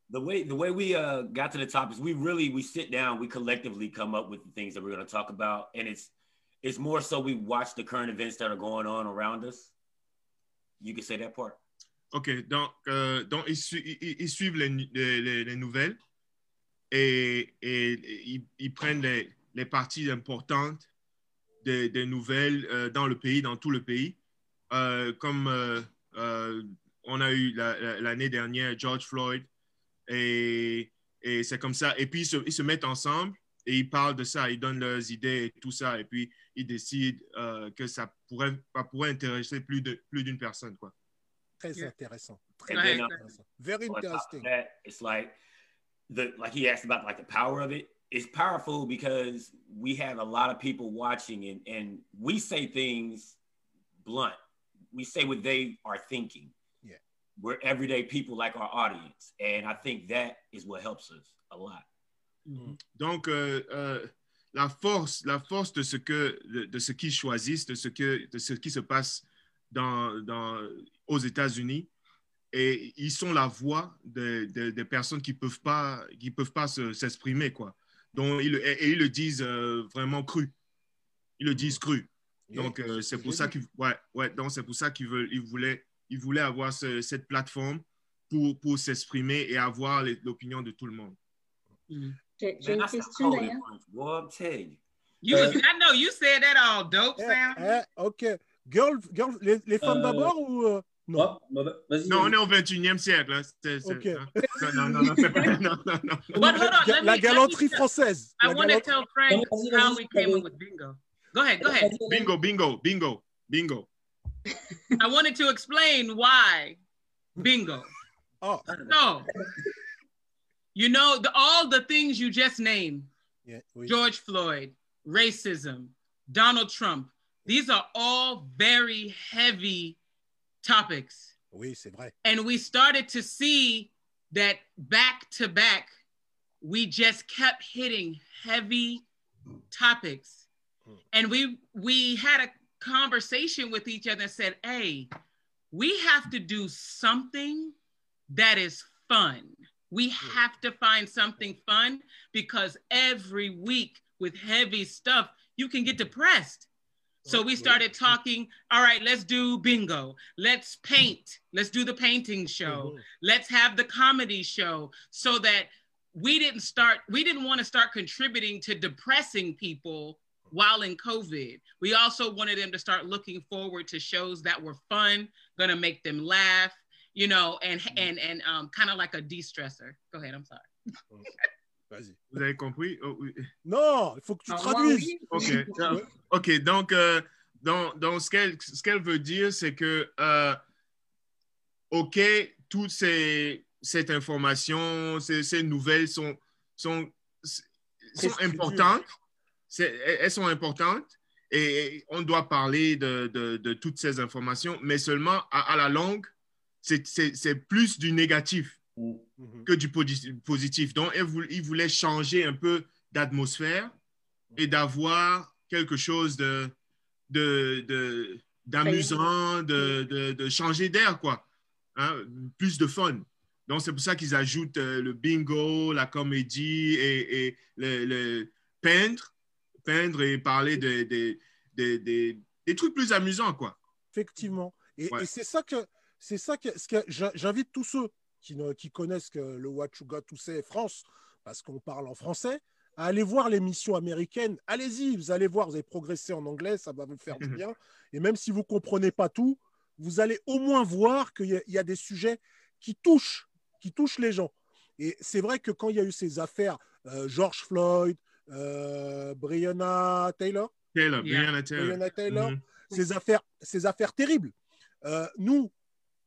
The way the way we uh, got to the topics, we really we sit down, we collectively come up with the things that we're going to talk about, and it's it's more so we watch the current events that are going on around us. You can say that part. Okay. Donc, euh, donc ils, su ils, ils suivent les, les, les nouvelles. Et, et, et ils, ils prennent les, les parties importantes des, des nouvelles euh, dans le pays, dans tout le pays. Euh, comme euh, euh, on a eu l'année la, la, dernière George Floyd, et, et c'est comme ça. Et puis ils se, ils se mettent ensemble et ils parlent de ça, ils donnent leurs idées et tout ça. Et puis ils décident euh, que ça pourrait, ça pourrait intéresser plus de, plus d'une personne, quoi. Très yeah. intéressant. Très yeah. bien intéressant. Very interesting. It's like The, like he asked about like the power of it. It's powerful because we have a lot of people watching and, and we say things blunt. We say what they are thinking. Yeah. We're everyday people like our audience. And I think that is what helps us a lot. Mm-hmm. Donc, euh, euh, la force, la force de ce que, de, de ce qu'ils choisissent, de ce que, de ce qui se passe dans, dans, aux États-Unis. Et ils sont la voix des de, de personnes qui ne peuvent pas, qui peuvent pas s'exprimer, quoi. Donc, ils, et, et ils le disent euh, vraiment cru. Ils le disent cru. Donc, euh, c'est pour ça qu'ils ouais, ouais, qu voulaient, ils voulaient avoir ce, cette plateforme pour, pour s'exprimer et avoir l'opinion de tout le monde. Mm. J'ai une question, d'ailleurs. Euh, I know you said that all dope, Sam. Eh, eh, OK. Girl, girl, les, les femmes euh... d'abord ou... Euh... Non. Oh, vas-y, non, vas-y. On est au vingt et unième siècle. Hein. Okay. Hein. Non, non, non, c'est pas... non, non, non. But hold on, let me, la galanterie française. I want to tell Frank how we came up with bingo. Go ahead, go ahead. Bingo, bingo, bingo, bingo. I wanted to explain why bingo. Oh. So, you know, the, all the things you just named, yeah, oui. George Floyd, racism, Donald Trump, these are all very heavy topics. Oui, c'est vrai. And we started to see that back to back, we just kept hitting heavy mm. topics. Mm. And we we had a conversation with each other and said, hey, we have to do something that is fun. We mm. have to find something fun because every week with heavy stuff, you can get depressed. So we started talking, all right, let's do bingo. Let's paint. Let's do the painting show. Let's have the comedy show so that we didn't start, we didn't want to start contributing to depressing people while in COVID. We also wanted them to start looking forward to shows that were fun, going to make them laugh, you know, and and and um, kind of like a de-stressor. Go ahead, I'm sorry. Vous avez compris? Oh, oui. Non, il faut que tu traduises. OK, okay donc, euh, donc, donc ce qu'elle ce qu'elle veut dire, c'est que, euh, OK, toutes ces cette information, ces, ces nouvelles sont, sont, sont importantes. Elles sont importantes et on doit parler de, de, de toutes ces informations, mais seulement à, à la longue, c'est, c'est, c'est plus du négatif mm-hmm. que du positif. Donc, ils voulaient changer un peu d'atmosphère et d'avoir quelque chose de, de, de, d'amusant, de, de, de changer d'air, quoi. Hein? Plus de fun. Donc, c'est pour ça qu'ils ajoutent euh, le bingo, la comédie et, et le, le peindre, peindre et parler de, de, de, de, de, des trucs plus amusants, quoi. Effectivement. Et, ouais. et c'est ça que, c'est ça que, ce que j'invite tous ceux qui, ne, qui connaissent que le What You Got To Say France, parce qu'on parle en français, à aller voir l'émission américaine. Allez-y, vous allez voir, vous allez progresser en anglais, ça va vous faire du bien. Et même si vous ne comprenez pas tout, vous allez au moins voir qu'il y a, il y a des sujets qui touchent, qui touchent les gens. Et c'est vrai que quand il y a eu ces affaires, euh, George Floyd, euh, Breonna Taylor, Taylor, yeah. Breonna Taylor, Breonna Taylor mm-hmm. ces, affaires, ces affaires terribles. Euh, nous,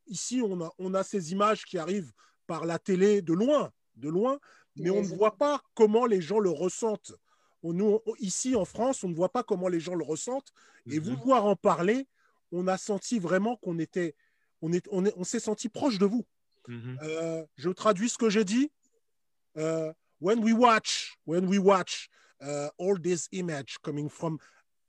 ici, on a, on a ces images qui arrivent par la télé de loin, de loin, mais on ne voit pas comment les gens le ressentent. On, nous, on, ici, en France, on ne voit pas comment les gens le ressentent. Et mm-hmm. vous voir en parler, on a senti vraiment qu'on était, on est, on est, on s'est senti proche de vous. Mm-hmm. Euh, je traduis ce que j'ai dit. Uh, when we watch, when we watch uh, all these images coming from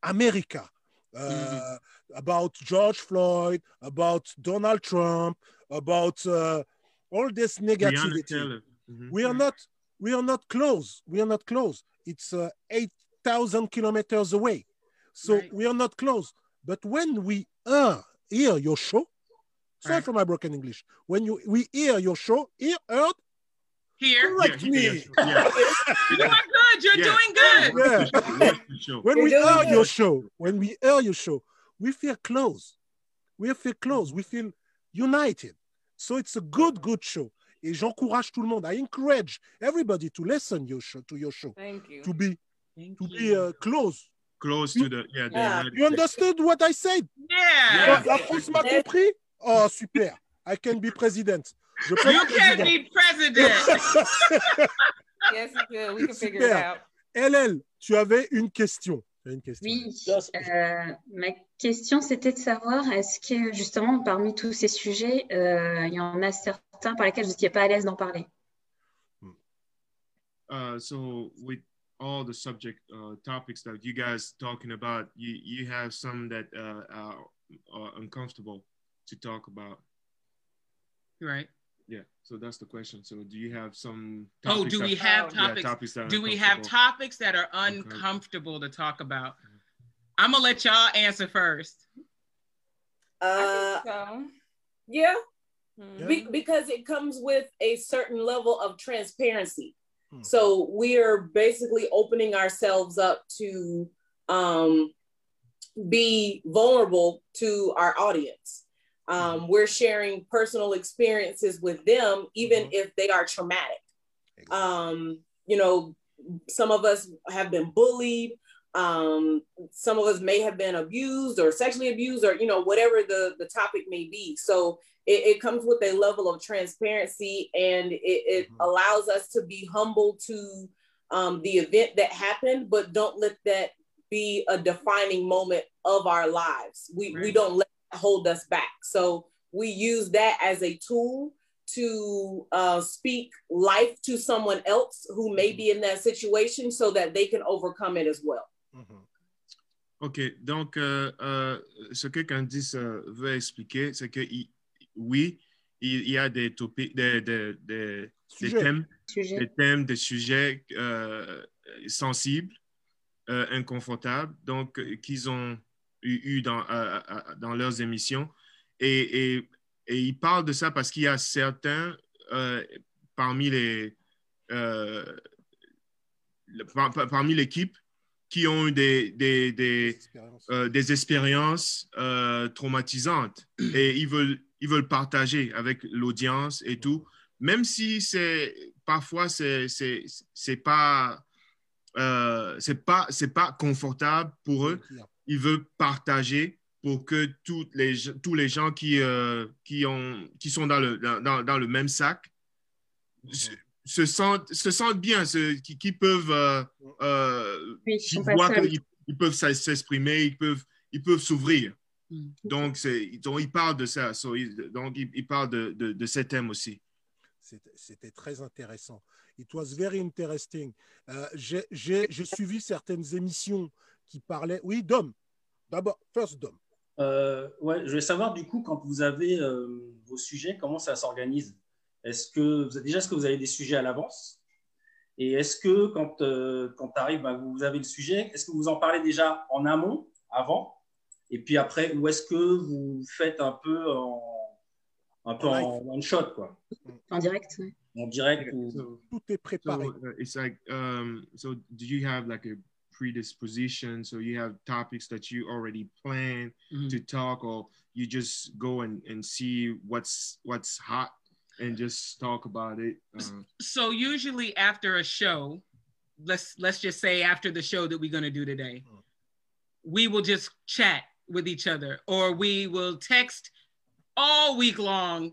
America uh, mm-hmm. about George Floyd, about Donald Trump, about uh, all this negativity. Mm-hmm. We are not, we are not close. We are not close. It's uh, eight thousand kilometers away. So right. we are not close. But when we uh, hear your show, sorry right. for my broken English, when you we hear your show, hear, heard, here, correct yeah, me. Your yeah. you are good. You're yeah. doing good. Yeah. Yeah. When You're we hear good. your show, when we hear your show, we feel close. We feel close. We feel united. So it's a good, good show. Et j'encourage tout le monde. I encourage everybody to listen your show, to your show. Thank you. To be, Thank to you. be uh, close. Close you, to the. Yeah. yeah. The, you understood what I said? Yeah. La France m'a compris? Oh, super. I can be president. Je peux you can be president. Yes, we can. We can figure it out. L L, tu avais une question. Une question. Oui, euh, ma question c'était de savoir est-ce que justement parmi tous ces sujets, euh, il y en a certains par lesquels je n'étais pas à l'aise d'en parler. Uh, so with all the subject uh, topics that you guys talking about, you you have some that uh, are, are uncomfortable to talk about. Right. Yeah, so that's the question. So do you have some topics? Oh, do we that, have topics? Yeah, topics that do we have topics that are uncomfortable okay. to talk about? I'm going to let y'all answer first. Uh, so. Yeah, mm-hmm. Be- because it comes with a certain level of transparency. Hmm. So we're basically opening ourselves up to um, be vulnerable to our audience. Um, we're sharing personal experiences with them, even mm-hmm. if they are traumatic. Exactly. Um, you know, some of us have been bullied. Um, some of us may have been abused or sexually abused or, you know, whatever the, the topic may be. So it, it comes with a level of transparency and it, it mm-hmm. allows us to be humble to um, the event that happened, but don't let that be a defining moment of our lives. We, right. we don't let hold us back. So we use that as a tool to uh, speak life to someone else who may be in that situation so that they can overcome it as well. Mm-hmm. OK, donc euh, euh, ce que Candice euh, veut expliquer, c'est que il, oui, il y a des, topi- des, des, des, des thèmes, Sujet. des thèmes, des sujets euh, sensibles, euh, inconfortables, donc qu'ils ont eu dans, euh, dans leurs émissions. Et, et, et ils parlent de ça parce qu'il y a certains euh, parmi, les, euh, le, par, parmi l'équipe qui ont eu des, des, des, expériences. Euh, des expériences euh, traumatisantes. Et ils veulent, ils veulent partager avec l'audience et tout. Même si c'est, parfois, c'est, c'est, c'est pas, euh, c'est pas, c'est pas confortable pour eux, il veut partager pour que toutes les, tous les gens qui, euh, qui, ont, qui sont dans le, dans, dans le même sac mm-hmm. se sentent, se sentent bien, se, qui, qui peuvent, euh, euh, oui, qui voient qu'ils ils peuvent s'exprimer, ils peuvent, ils peuvent s'ouvrir. Mm. Donc, c'est, donc, ils parlent de ça. So, ils, donc, ils, ils parlent de, de, de ces thèmes aussi. C'était, c'était très intéressant. It was very interesting. Euh, j'ai, j'ai, j'ai suivi certaines émissions qui parlaient... Oui, Dom. D'abord, first Dom. Euh, ouais, je voulais savoir, du coup, quand vous avez euh, vos sujets, comment ça s'organise? Est-ce que, déjà, est-ce que vous avez des sujets à l'avance? Et est-ce que, quand, euh, quand tu arrives, bah, vous avez le sujet, est-ce que vous en parlez déjà en amont, avant? Et puis après, ou est-ce que vous faites un peu en, un peu en one-shot, quoi? En direct, oui. En direct. Ou... So, tout est préparé. So, it's like, um, so do you have like a predisposition, so you have topics that you already plan mm-hmm. to talk, or you just go and, and see what's what's hot and just talk about it? Uh, so usually after a show, let's let's just say after the show that we're going to do today, oh. we will just chat with each other, or we will text all week long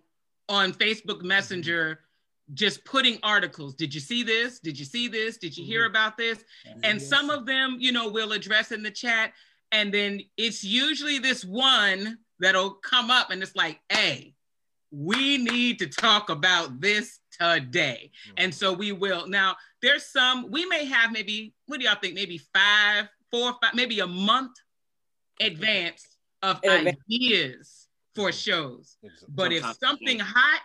on Facebook Messenger mm-hmm. just putting articles. Did you see this? Did you see this? Did you mm-hmm. hear about this? And yes. some of them, you know, we'll address in the chat. And then it's usually this one that'll come up and it's like, hey, we need to talk about this today. Mm-hmm. And so we will. Now, there's some, we may have maybe, what do y'all think? Maybe five, four, five, maybe a month advance of mm-hmm. ideas for shows. Mm-hmm. But if something hot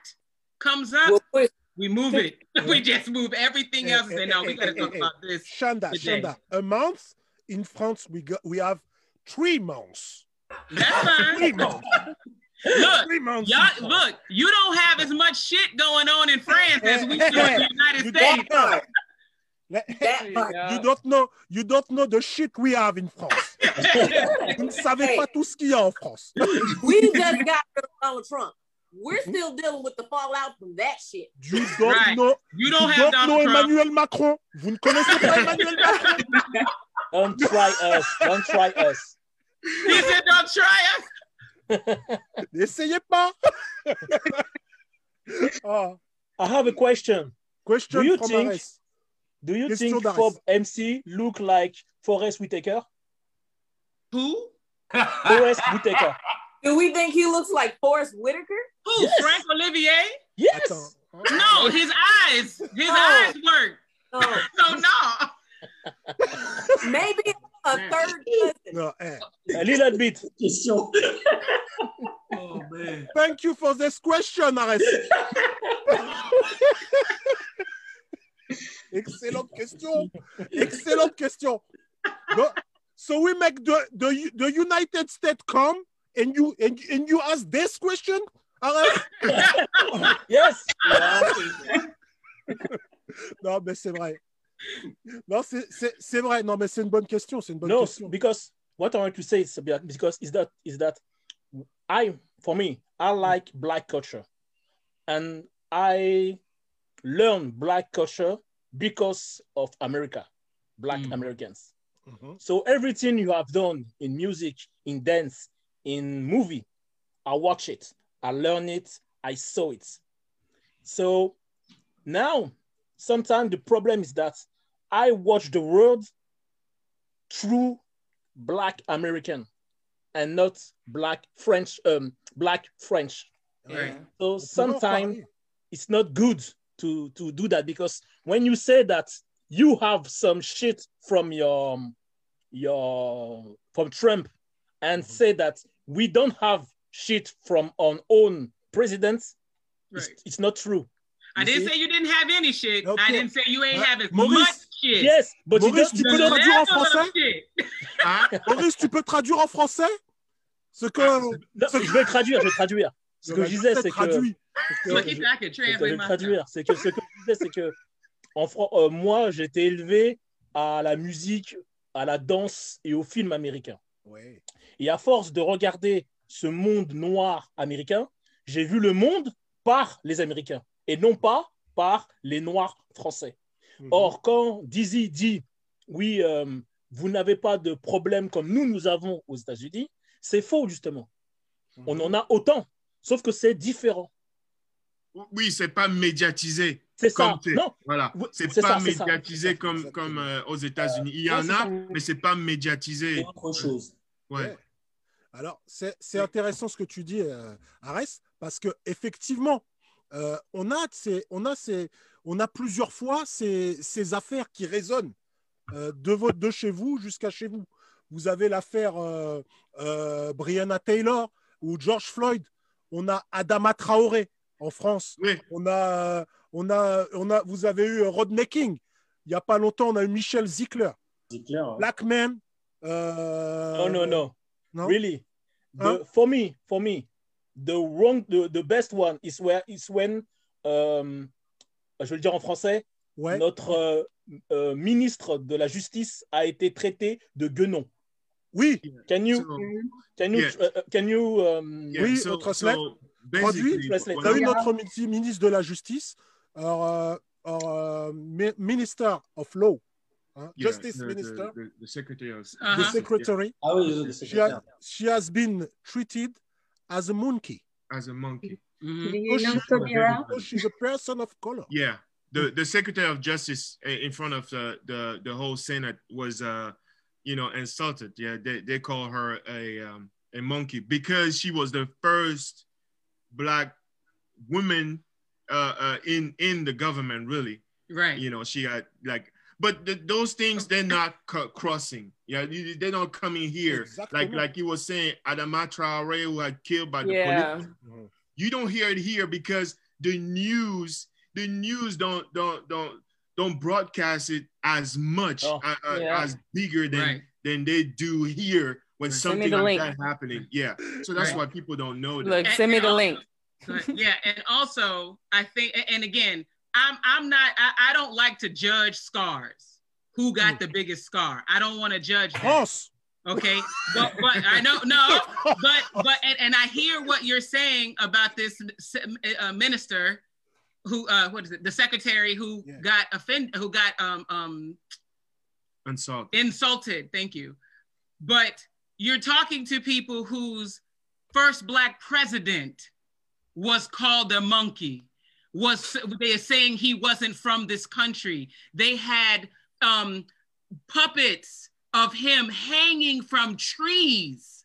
comes up, well, we move it. We just move everything else. And now we got to talk about this. Shonda, today. Shonda, a month in France, we got we have three months. That's fine. Three months. Look, three months y'all, look, you don't have as much shit going on in France as we do in the United you States. Don't you don't know. You don't know the shit we have in France. Vous ne savez pas tout ce qu'il y a en France. We just got Donald Trump. We're still dealing with the fallout from that shit. You don't right. know. You don't, you have don't know Trump. Emmanuel Macron. Vous ne connaissez pas Emmanuel Macron. Don't try us. Don't try us. He said, "Don't try us." N'essayez pas. Oh. I have a question. Question. Do you think? Ares. Do you question think Fob M C look like Forest Whitaker? Who? Forest Whitaker. Do we think he looks like Forest Whitaker? Who, yes. Frank Olivier? Yes. No, his eyes. His oh. eyes work. Oh. So, no. Maybe a third cousin. No, eh. A little bit. Oh, man. Thank you for this question, Ares. Excellent question. Excellent question. So we make the, the, the United States come and you and, and you ask this question? Yes. Non, mais c'est vrai. Non, c'est c'est c'est vrai. Non, mais c'est une bonne question. C'est une bonne no, question. No, because what I want to say is because is that is that I for me I like black culture, and I learn black culture because of America, black mm. Americans. Mm-hmm. So everything you have done in music, in dance, in movie, I watch it, I learn it, I saw it. So now, sometimes the problem is that I watch the world through Black American and not Black French, um, Black French. Yeah. So sometimes it's not good to, to do that because when you say that you have some shit from your, your from Trump, and mm-hmm. say that we don't have shit from our own president, right. it's, it's not true. You I didn't see? Say you didn't have any shit. Okay. I didn't say you ain't uh, having Maurice, much shit. Yes, but Maurice, you don't, tu peux traduire en français? Hein? Maurice, tu peux traduire en français? Ce que non, ce... je vais traduire, je vais traduire. Ce que je disais, c'est que c'est que ce que je disais, c'est que en euh, moi, j'ai été élevé à la musique, à la danse et au film américain. Ouais. Et à force de regarder ce monde noir américain, j'ai vu le monde par les Américains et non pas par les Noirs français. Mm-hmm. Or, quand Dizzy dit « oui, euh, vous n'avez pas de problème comme nous, nous avons aux États-Unis », c'est faux, justement. Mm-hmm. On en a autant, sauf que c'est différent. Oui, c'est pas médiatisé. C'est ça. Non. Voilà. C'est pas ça, médiatisé comme, ça. comme euh, aux États-Unis. Il y en a, mais c'est pas médiatisé. C'est autre chose. Ouais. ouais. Alors, c'est ouais. intéressant ce que tu dis, euh, Ares, parce que effectivement, euh, on a, ces, on a, ces, on a plusieurs fois ces, ces affaires qui résonnent euh, de, votre, de chez vous jusqu'à chez vous. Vous avez l'affaire euh, euh, Breonna Taylor ou George Floyd. On a Adama Traoré en France. Oui. On a, on a, on a, vous avez eu Rodney King. Il n'y a pas longtemps, on a eu Michel Zecler. Zecler hein. Black man. Euh... Non, non, non. Non? Really. Hein? The, for me, for me, the wrong, the, the best one is where is when, um, je vais le dire en français, ouais. notre euh, euh, ministre de la Justice a été traité de guenon. Oui. Can you, can you, yeah. uh, can you, um, yeah, oui, so, translate. So traduit. On a eu notre ministre de la Justice, our, our Minister of Law, hein? yeah, Justice the, Minister, the, the, the Secretary. Of, uh-huh. the secretary. Yeah. Oh, the secretary. She, has, she has been treated as a monkey. As a monkey. Mm-hmm. Do you so know she, so she's a person of color. Yeah. The the Secretary of Justice in front of the the, the whole Senate was. Uh, you know, insulted. Yeah, they, they call her a, um, a monkey because she was the first Black woman uh, uh, in, in the government, really. Right. You know, she had like, but the, those things, they're not crossing. Yeah, they don't come in here. Exactly. Like like you were saying, Adama Traoré who had killed by the yeah. police. You don't hear it here because the news, the news don't, don't, don't, don't broadcast it as much oh, uh, yeah. as bigger than right. than they do here when send something like link. that happening. Yeah, so that's right. why people don't know that. Look, and, send me the also, link. Yeah, and also I think, and again, I'm I'm not I, I don't like to judge scars. Who got the biggest scar? I don't want to judge that. Us. Okay, but but I know no, but but and, and I hear what you're saying about this uh, minister. Who uh what is it the secretary who yeah. got offended who got um um insulted insulted thank you but you're talking to people whose first Black president was called a monkey, was they're saying he wasn't from this country. They had um puppets of him hanging from trees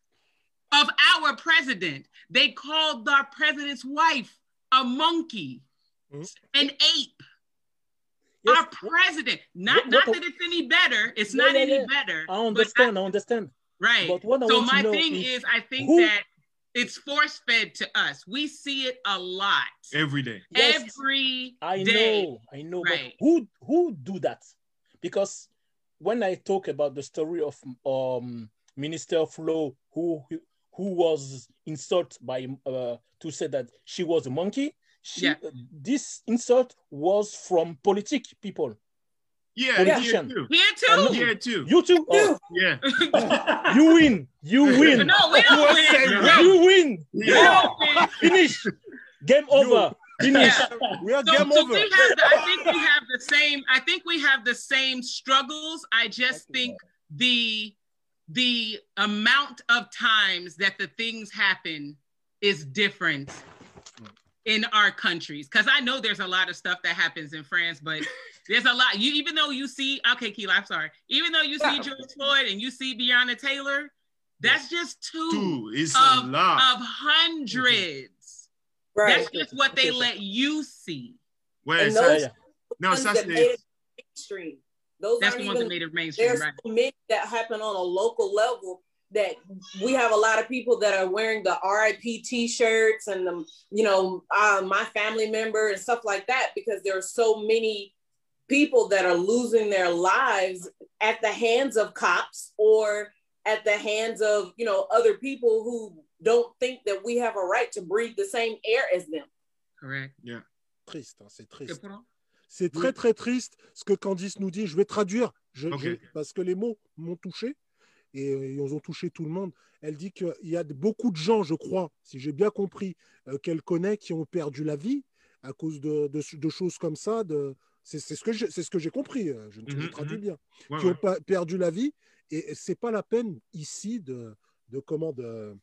of our president. They called our president's wife a monkey, an ape. Yes. Our president. Not, what, not what, that it's any better. It's yeah, not yeah, any yeah. better. I understand. I, I understand. Right. But what I so my thing is, is, I think who? that it's force-fed to us. We see it a lot. Every day. Yes. Every I day. know. I know. Right. But who who do that? Because when I talk about the story of um, Minister of Law, who who was insulted by uh, to say that she was a monkey. She, yeah. uh, this insult was from politic people. Yeah, Politician. here too. Here too. Here too. You too. Oh. Yeah. You win. You win. No, we don't win. Say, no. You win. Yeah. We don't win. Finish. Game over. You. Finish. Yeah. We are so, game so over. We have the, I think we have the same. I think we have the same struggles. I just think the the amount of times that the things happen is different in our countries, because I know there's a lot of stuff that happens in France, but there's a lot. You even though you see, okay, Keila, I'm sorry. Even though you see George Floyd and you see Breonna Taylor, that's just two, two it's of, a lot. of hundreds. Mm-hmm. Right. That's just what they let you see. Where is that? No, that's that made it mainstream. Those that's the ones even, that made it mainstream. There's right. many that happen on a local level. That we have a lot of people that are wearing the R I P t-shirts and the, you know, uh, my family member and stuff like that, because there are so many people that are losing their lives at the hands of cops or at the hands of, you know, other people who don't think that we have a right to breathe the same air as them. Correct. Yeah. Triste, hein, c'est triste. C'est très, très triste ce que Candice nous dit. Je vais traduire je, okay. je, parce que les mots m'ont touché. Et ils ont touché tout le monde. Elle dit qu'il y a beaucoup de gens, je crois, si j'ai bien compris, euh, qu'elle connaît, qui ont perdu la vie à cause de, de, de choses comme ça. De... C'est ce que j'ai compris, je, mm-hmm, je traduis mm-hmm. bien. Ouais, qui ouais. ont pa- perdu la vie. Et ce n'est pas la peine ici de, de, comment, de,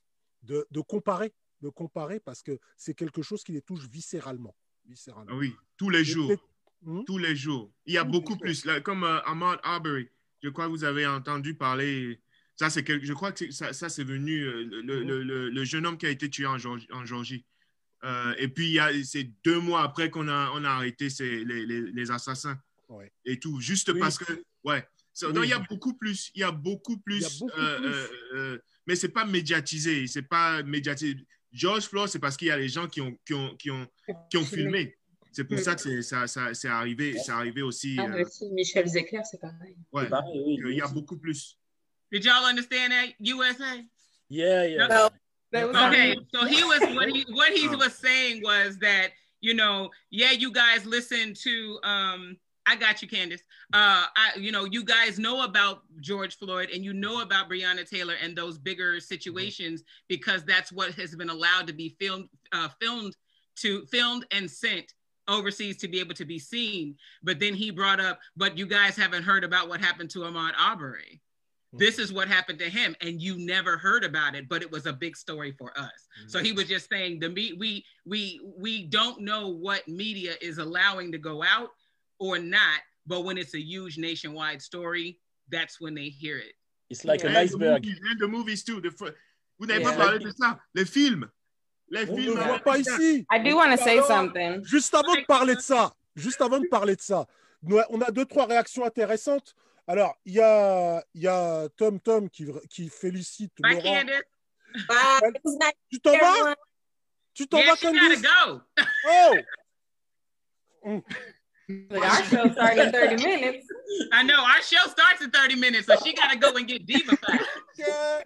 de, de, comparer, de comparer, parce que c'est quelque chose qui les touche viscéralement. viscéralement. Ah oui, tous les jours. mm-hmm. tous les jours. Il y a beaucoup plus. Là, comme euh, Ahmaud Arbery, je crois que vous avez entendu parler. Ça, c'est quelque, je crois que ça, ça c'est venu, euh, le, mm-hmm. le, le, le jeune homme qui a été tué en, en Georgie. Euh, et puis, il y a, c'est deux mois après qu'on a, on a arrêté ces, les, les, les assassins. Ouais. Et tout, juste oui. parce que... Ouais. So, oui. Donc, il y a beaucoup plus. Il y a beaucoup plus. A beaucoup euh, plus. Euh, euh, mais ce n'est pas médiatisé. C'est pas médiatisé. George Floyd, c'est parce qu'il y a les gens qui ont, qui ont, qui ont, qui ont filmé. C'est pour oui. ça que c'est, ça, ça, c'est, arrivé, c'est arrivé aussi. Ah, mais aussi Michel Zecler, c'est pareil. Ouais. C'est pareil oui, il y a aussi. beaucoup plus. Did y'all understand that, U S A? Yeah, yeah. No. Okay, so he was what he what he was saying was that, you know, yeah, you guys listen to um I got you, Candace. Uh I you know, you guys know about George Floyd and you know about Breonna Taylor and those bigger situations because that's what has been allowed to be filmed uh filmed to filmed and sent overseas to be able to be seen. But then he brought up, but you guys haven't heard about what happened to Ahmaud Arbery. This is what happened to him, and you never heard about it, but it was a big story for us. Mm-hmm. So he was just saying the me we we we don't know what media is allowing to go out or not, but when it's a huge nationwide story, that's when they hear it. It's like yeah. an iceberg. And the movies, and the movies too. The fr- vous n'avez yeah. pas parlé de ça. Les films, les on films. On ne voit pas ici. I do want to say something. Juste avant de parler de ça, juste avant de parler de ça, on a deux trois réactions intéressantes. Alors, il y a, y a Tom Tom qui, qui félicite Laura. Bye. Tu t'en vas? Tu t'en yeah, vas, Candice? Go. Oh! Mm. Our show starts in thirty minutes. I know, our show starts in thirty minutes, so she gotta go and get diva-fied. Yeah.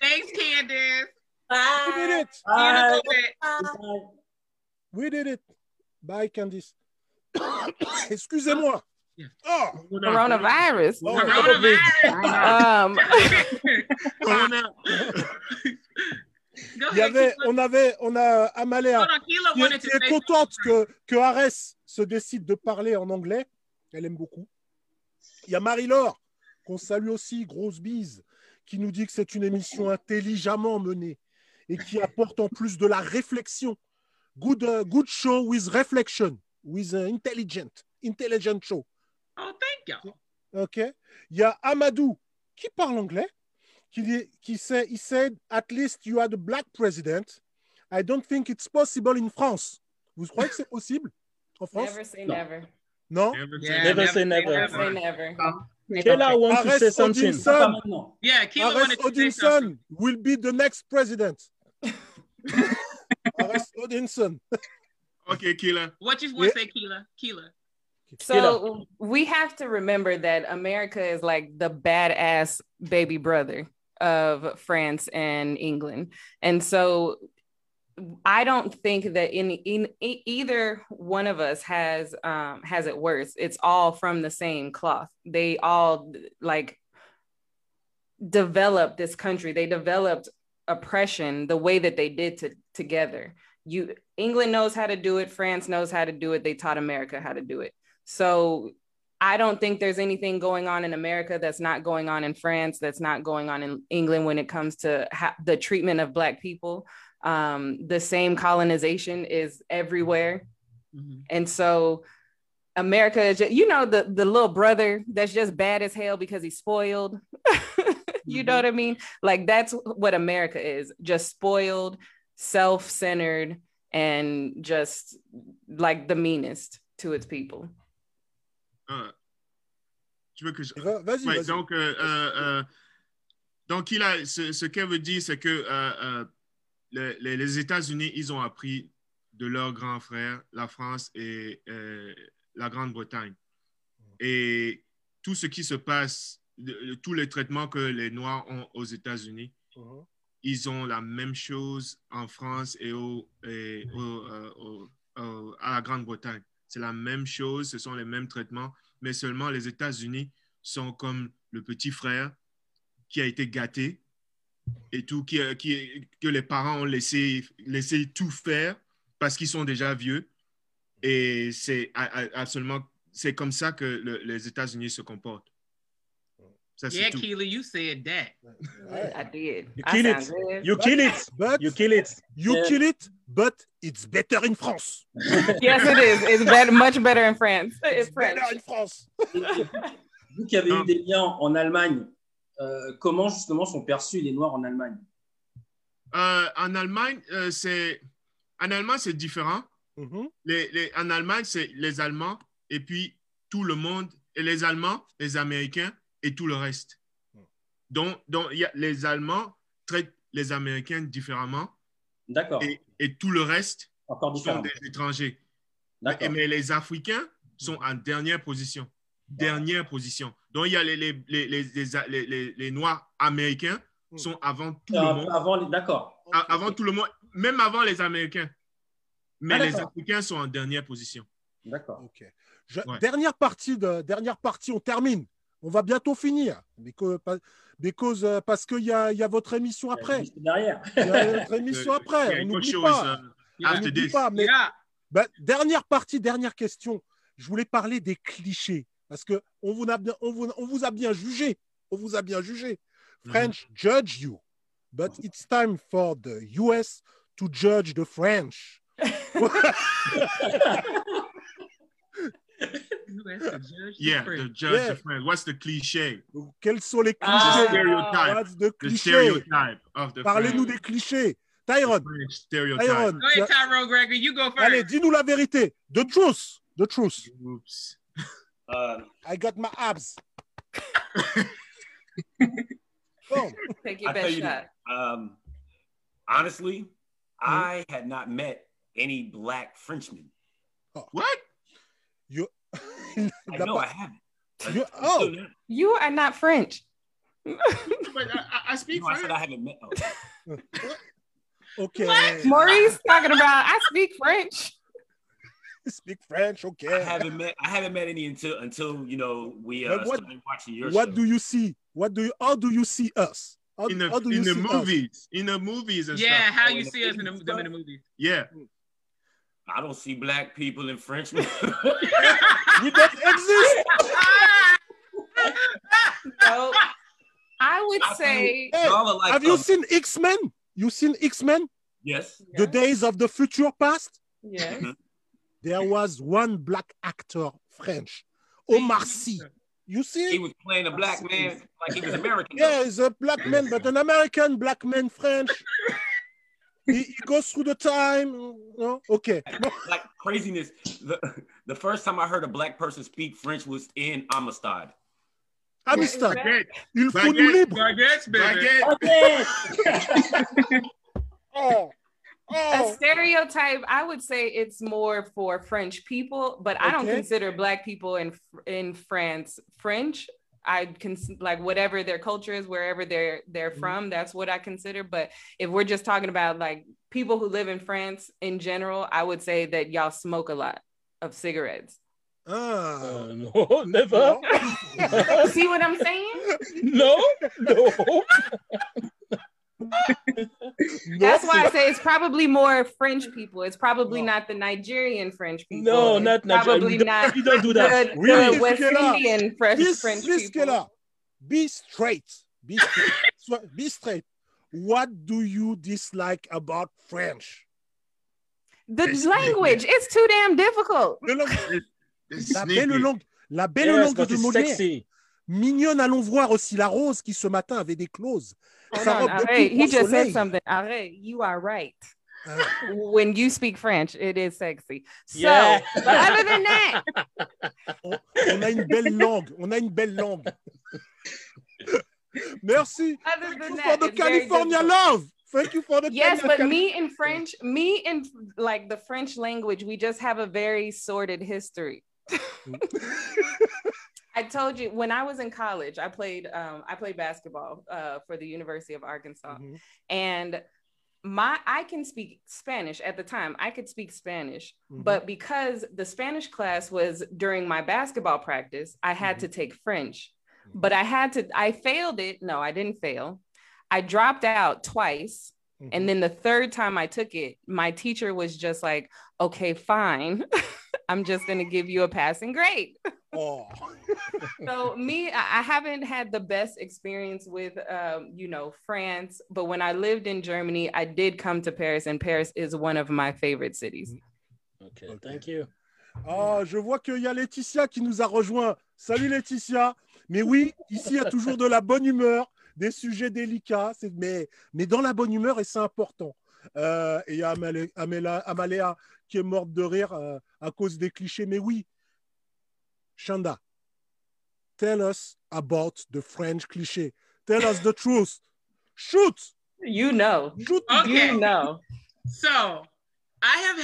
Thanks, Candice. Bye. We did it. Bye. Bye. We did it. Bye, Candice. Excusez-moi. Yeah. Oh, coronavirus. Oh, coronavirus. um, Il y avait, on avait, on a Amalia qui est, qui est contente que, que Ares se décide de parler en anglais. Elle aime beaucoup. Il y a Marie-Laure, qu'on salue aussi, grosse bise, qui nous dit que c'est une émission intelligemment menée et qui apporte en plus de la réflexion. Good, uh, good show with reflection, with uh, intelligent, intelligent show. Oh, thank you. OK. Il y a Amadou qui parle anglais, qui dit, qui sait, he said, at least you had a black president. I don't think it's possible in France. Vous croyez que c'est possible en France? Never say never. Non? Never, yeah, never, never say never. Never say never. Kela wants to say something. Odinson, yeah, Kela wanted to say something. Will be the next president. Ares Odinson. OK, Kela. What you want to say, Kela? Kela. So we have to remember that America is like the badass baby brother of France and England. And so I don't think that in, in either one of us has um, has it worse. It's all from the same cloth. They all like developed this country. They developed oppression the way that they did to, together. You England knows how to do it. France knows how to do it. They taught America how to do it. So I don't think there's anything going on in America that's not going on in France, that's not going on in England when it comes to ha- the treatment of Black people. Um, the same colonization is everywhere. Mm-hmm. And so America, is just, you know, the, the little brother that's just bad as hell because he's spoiled. You mm-hmm. know what I mean? Like that's what America is, just spoiled, self-centered, and just like the meanest to its people. Uh, tu veux que je... vas-y, ouais, vas-y. Donc, euh, euh, donc il a, ce, ce qu'elle veut dire, c'est que euh, euh, les, les États-Unis, ils ont appris de leurs grands frères, la France et euh, la Grande-Bretagne. Et tout ce qui se passe, le, tous les traitements que les Noirs ont aux États-Unis, uh-huh. ils ont la même chose en France et, au, et au, euh, au, euh, à la Grande-Bretagne. C'est la même chose, ce sont les mêmes traitements, mais seulement les États-Unis sont comme le petit frère qui a été gâté et tout, qui, qui, que les parents ont laissé, laissé tout faire parce qu'ils sont déjà vieux. Et c'est absolument, c'est comme ça que le, les États-Unis se comportent. Yeah, Keely, you said that. I did. You kill it. You kill it. But you kill it. You kill it. But it's better in France. Yes, it is. It's better, much better in France. It's French. Better in France. Vous qui avez eu des liens en Allemagne, euh, comment justement sont perçus les Noirs en Allemagne? Euh, en Allemagne, euh, c'est en Allemagne c'est différent. Mm-hmm. les, les, en Allemagne, c'est les Allemands et puis tout le monde, et les Allemands, les Américains et tout le reste. Donc, donc y a, les Allemands traitent les Américains différemment. D'accord. Et, et tout le reste Encore sont des étrangers. D'accord. Mais, mais les Africains sont en dernière position. Dernière wow. position. Donc, il y a les, les, les, les, les, les, les Noirs américains sont avant tout euh, le monde. Avant, d'accord. Avant tout le monde, même avant les Américains. Mais ah, les Africains sont en dernière position. D'accord. Okay. Je, ouais. Dernière partie, de, dernière partie, on termine. On va bientôt finir. Because, because, parce qu'il y, y a votre émission après. Derrière. Il y a votre émission après. On n'oublie pas. On n'oublie pas. Mais, yeah. bah, dernière partie, dernière question. Je voulais parler des clichés. Parce qu'on vous, on vous, on vous a bien jugé. On vous a bien jugé. French judge you, but it's time for the U S to judge the French. Yeah, the judge yeah. the French. What's the cliché? Quels sont les clichés? Ah, stereotype. What's the, the stereotype of the Parlez-nous des clichés. Tyrone. Tyrone. Tyrone. Go ahead, Tyrone Gregory, you go first. Allez, dis-nous la vérité. The truth. The truth. Oops. Uh, I got my abs. Boom. Take your best shot. Um, honestly, mm-hmm. I had not met any black Frenchmen. Oh. What? You? I know I haven't. Like, oh, you are not French. But I, I speak no, French. I said I haven't met. Oh. Okay. What? Maurice talking about I speak French. Speak French, okay. I haven't met. I haven't met any until until you know we uh, what, started watching your What show. do you see? What do you? How do you see us? How, in the, how do in you the see movies, us? in the movies, and yeah. Stuff. How you oh, see us in the, them in the movies? Yeah. I don't see black people in Frenchmen. You don't exist. No, I would I say. Hey, like have them. you seen X-Men? You seen X-Men? Yes. The yes. Days of the Future Past. Yes. There was one black actor, French, Omar Sy. You see? He was playing a black man like he was American. Yeah, he's a black man, but an American black man, French. he, he goes through the time. No? Okay. Like craziness. The, the first time I heard a black person speak French was in Amistad. Amistad. Il faut nous libre. Baguette, baguette. Oh. Oh. A stereotype, I would say it's more for French people, but okay. I don't consider black people in in France French. I can like whatever their culture is, wherever they're they're mm-hmm. from, that's what I consider. But if we're just talking about like people who live in France in general, I would say that y'all smoke a lot of cigarettes. Oh, uh, no, never. No. See what I'm saying? No, no. That's why I say it's probably more French people. It's probably no. not the Nigerian French people. No, it's not Nigerian. Not you don't do that. The, really? The West Indian French, be, French people. Be straight. Be straight. Be straight. What do you dislike about French? The it's language. Difficult. It's too damn difficult. La belle langue. La belle yeah, langue de Molière. Mignonne, allons voir aussi la rose qui ce matin avait des clauses. Hold on, Arrête, he just said something. Arrête, you are right. Uh, When you speak French, it is sexy. So, yeah. But other than that, on, on a une belle langue. On a une belle langue. Merci. Other than that, for the California love. Thank you for the yes, but California. me in French, me in like the French language, we just have a very sordid history. I told you when I was in college, I played um, I played basketball uh, for the University of Arkansas, mm-hmm. and my I can speak Spanish at the time. I could speak Spanish, mm-hmm. but because the Spanish class was during my basketball practice, I had mm-hmm. to take French, mm-hmm. but I had to I failed it. No, I didn't fail. I dropped out twice, Mm-hmm. And then the third time I took it, my teacher was just like, okay, fine. I'm just going to give you a passing grade. Oh. So me, I haven't had the best experience with, um, you know, France, but when I lived in Germany, I did come to Paris, and Paris is one of my favorite cities. Okay, okay. Thank you. Oh, je vois qu'il y a Laetitia qui nous a rejoint. Salut Laetitia. Mais oui, ici, il y a toujours de la bonne humeur, des sujets délicats, mais, mais dans la bonne humeur, et c'est important. Euh, et il y a Amale, Amela, Amaléa qui est morte de rire euh, à cause des clichés. Mais oui, Shonda, tell us about the French cliché. Tell us the truth. Shoot! You know. Shoot. Okay. You know. So, I have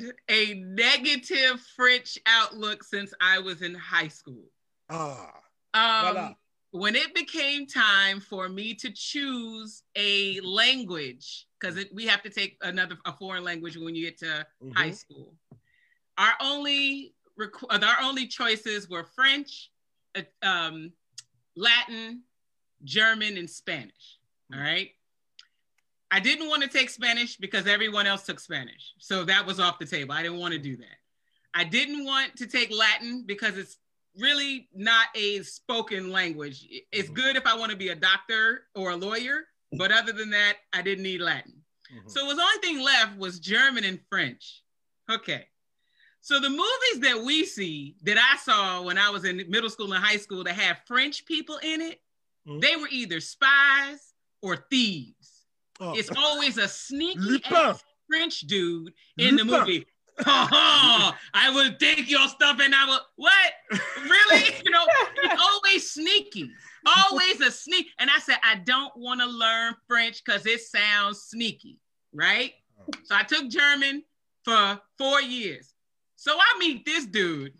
had a negative French outlook since I was in high school. Ah, um, voilà. When it became time for me to choose a language, because we have to take another a foreign language when you get to mm-hmm. high school, our only our only choices were French, uh, um, Latin, German, and Spanish. Mm-hmm. All right. I didn't want to take Spanish because everyone else took Spanish, so that was off the table. I didn't want to do that. I didn't want to take Latin because it's really not a spoken language. It's good if I want to be a doctor or a lawyer, but other than that, I didn't need Latin. Mm-hmm. So the only thing left was German and French. Okay. So the movies that we see, that I saw when I was in middle school and high school that had French people in it, mm-hmm. they were either spies or thieves. Oh. It's always a sneaky ass French dude in Lupin. The movie. Oh, I will take your stuff and I will, what? Really? You know, it's always sneaky, always a sneak. And I said, I don't want to learn French because it sounds sneaky, right? So I took German for four years. So I meet this dude.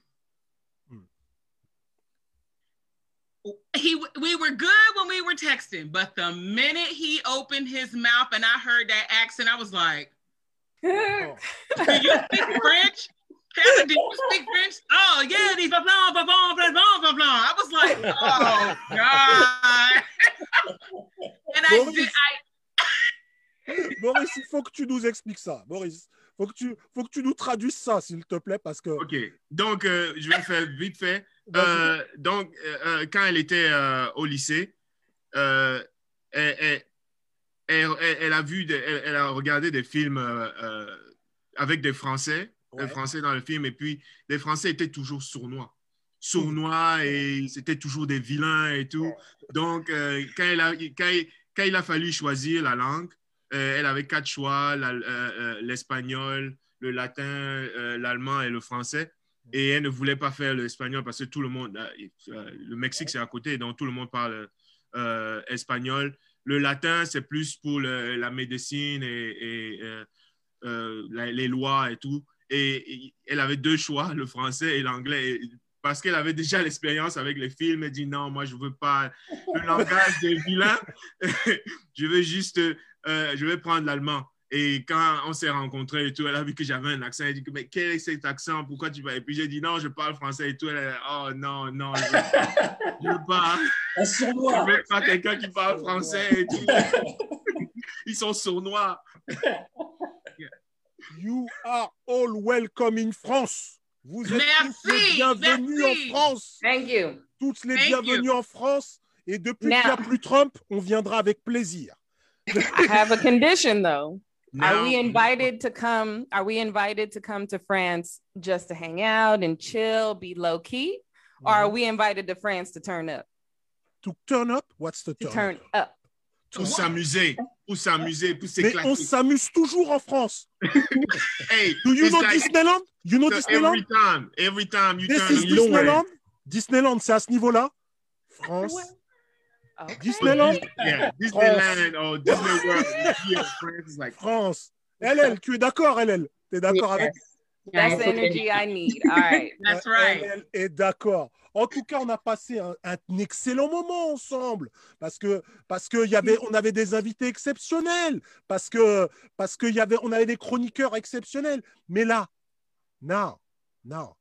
He, we were good when we were texting, but the minute he opened his mouth and I heard that accent, I was like, oh. Do you speak French? Heather, do you speak French? Oh, yeah, these blah, blah, blah, blah, blah, blah, blah. I was like, oh, God. And Boris, I did, I... Boris, il faut que tu nous expliques ça. Boris, il faut que tu, faut que tu nous traduises ça, s'il te plaît, parce que... OK, donc, euh, je vais faire vite fait. Euh, donc, euh, quand elle était euh, au lycée, euh, elle... elle Elle, elle, elle a vu, de, elle, elle a regardé des films euh, euh, avec des Français, ouais. des Français dans le film, et puis les Français étaient toujours sournois, sournois, et c'était toujours des vilains et tout. Donc, euh, quand, elle a, quand, quand il a fallu choisir la langue, euh, elle avait quatre choix, la, euh, l'espagnol, le latin, euh, l'allemand et le français, et elle ne voulait pas faire l'espagnol parce que tout le monde, euh, le Mexique c'est à côté, donc tout le monde parle euh, espagnol. Le latin, c'est plus pour le, la médecine et, et euh, euh, la, les lois et tout. Et, et elle avait deux choix, le français et l'anglais. Et parce qu'elle avait déjà l'expérience avec les films, elle dit non, moi, je ne veux pas le langage des vilains. Je veux juste, euh, je vais prendre l'allemand. Et quand on s'est rencontrés et tout, elle a vu que j'avais un accent. Elle a dit, mais quel est cet accent? Pourquoi tu vas? Et puis j'ai dit, non, je parle français et tout. Elle a dit, oh non, non, je ne veux pas. Je veux pas quelqu'un qui parle français et tout. Ils sont sournois. You are all welcome in France. Vous êtes merci, tous les bienvenus merci. En France. Thank you. Toutes les Thank bienvenues you. En France. Et depuis Now. Qu'il n'y a plus Trump, on viendra avec plaisir. I have a condition, though. No. Are we invited to come? Are we invited to come to France just to hang out and chill, be low key, mm-hmm. or are we invited to France to turn up? To turn up? What's the turn? To turn up. Pour s'amuser, pour s'amuser, pour s'éclater. Mais on s'amuse toujours en France. Hey, do you know like, Disneyland? You know so Disneyland? Every time, every time you this turn. This is Disneyland. Disneyland, c'est à ce niveau-là. France. Ouais. Okay. Disneyland? Yeah, Disneyland or Disney World. Yeah, France is like France. L L, tu es d'accord, L L? Tu es d'accord yes. avec? That's the energy I need. All right. That's right. L L est d'accord. En tout cas, on a passé un, un excellent moment ensemble parce que parce que y avait on avait des invités exceptionnels parce que parce que y avait on avait des chroniqueurs exceptionnels. Mais là, non, non.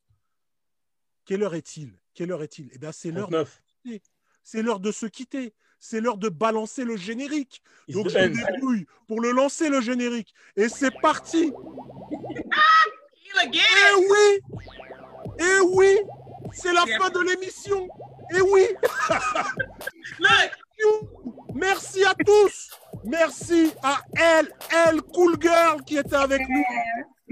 Quelle heure est-il? Quelle heure est-il? Eh bien, c'est l'heure. C'est l'heure de se quitter. c'est l'heure de balancer le générique. Donc je me débrouille pour le lancer, le générique. Et c'est parti. Eh oui, eh oui, c'est la fin de l'émission. Eh oui. Merci à tous. Merci à L L Cool Girl qui était avec nous.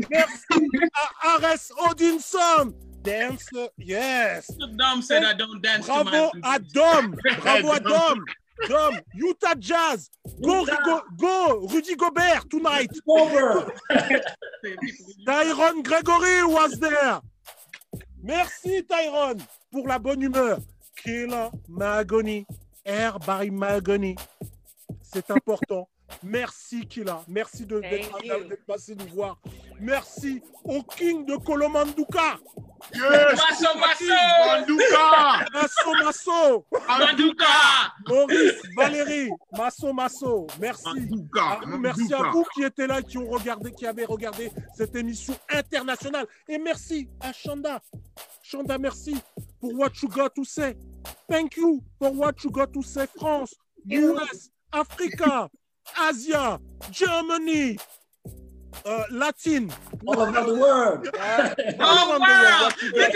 Merci à Ares Odinson. Dance, yes. Dom said I don't dance. Bravo to my... à Dom. Bravo à Dom. Dom, Utah Jazz. Go, go, go, Rudy Gobert tonight. Over. Tyrone Gregory was there. Merci Tyrone pour la bonne humeur. Killer Mahogany. Air by Mahogany. C'est important. Merci Killa, merci de d'être passé nous voir. Merci au King de Kolomanduka. Yes. Masso Manduka. Masso Masso. Manduka. Maurice, Valérie, Masso Masso. Merci. Manduka. Manduka. Merci à vous qui étiez là, qui ont regardé, qui avez regardé cette émission internationale. Et merci à Shonda. Shonda, merci pour What You Got To Say. Thank you for What You Got To Say France, U S, Africa. Asia, Germany, uh, Latin. All over the world. All over the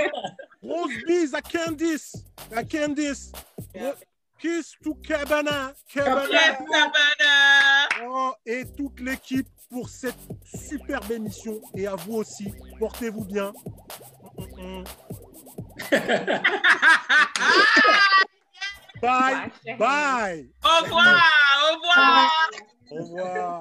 world. Rose bees à Candice. À Candice. Yeah. Kiss to Cabana. Cabana. Yes, Cabana. Oh, et toute l'équipe pour cette superbe émission. Et à vous aussi. Portez-vous bien. Mm-mm. Bye. Bye. Bye. Au revoir. Au revoir. Au revoir.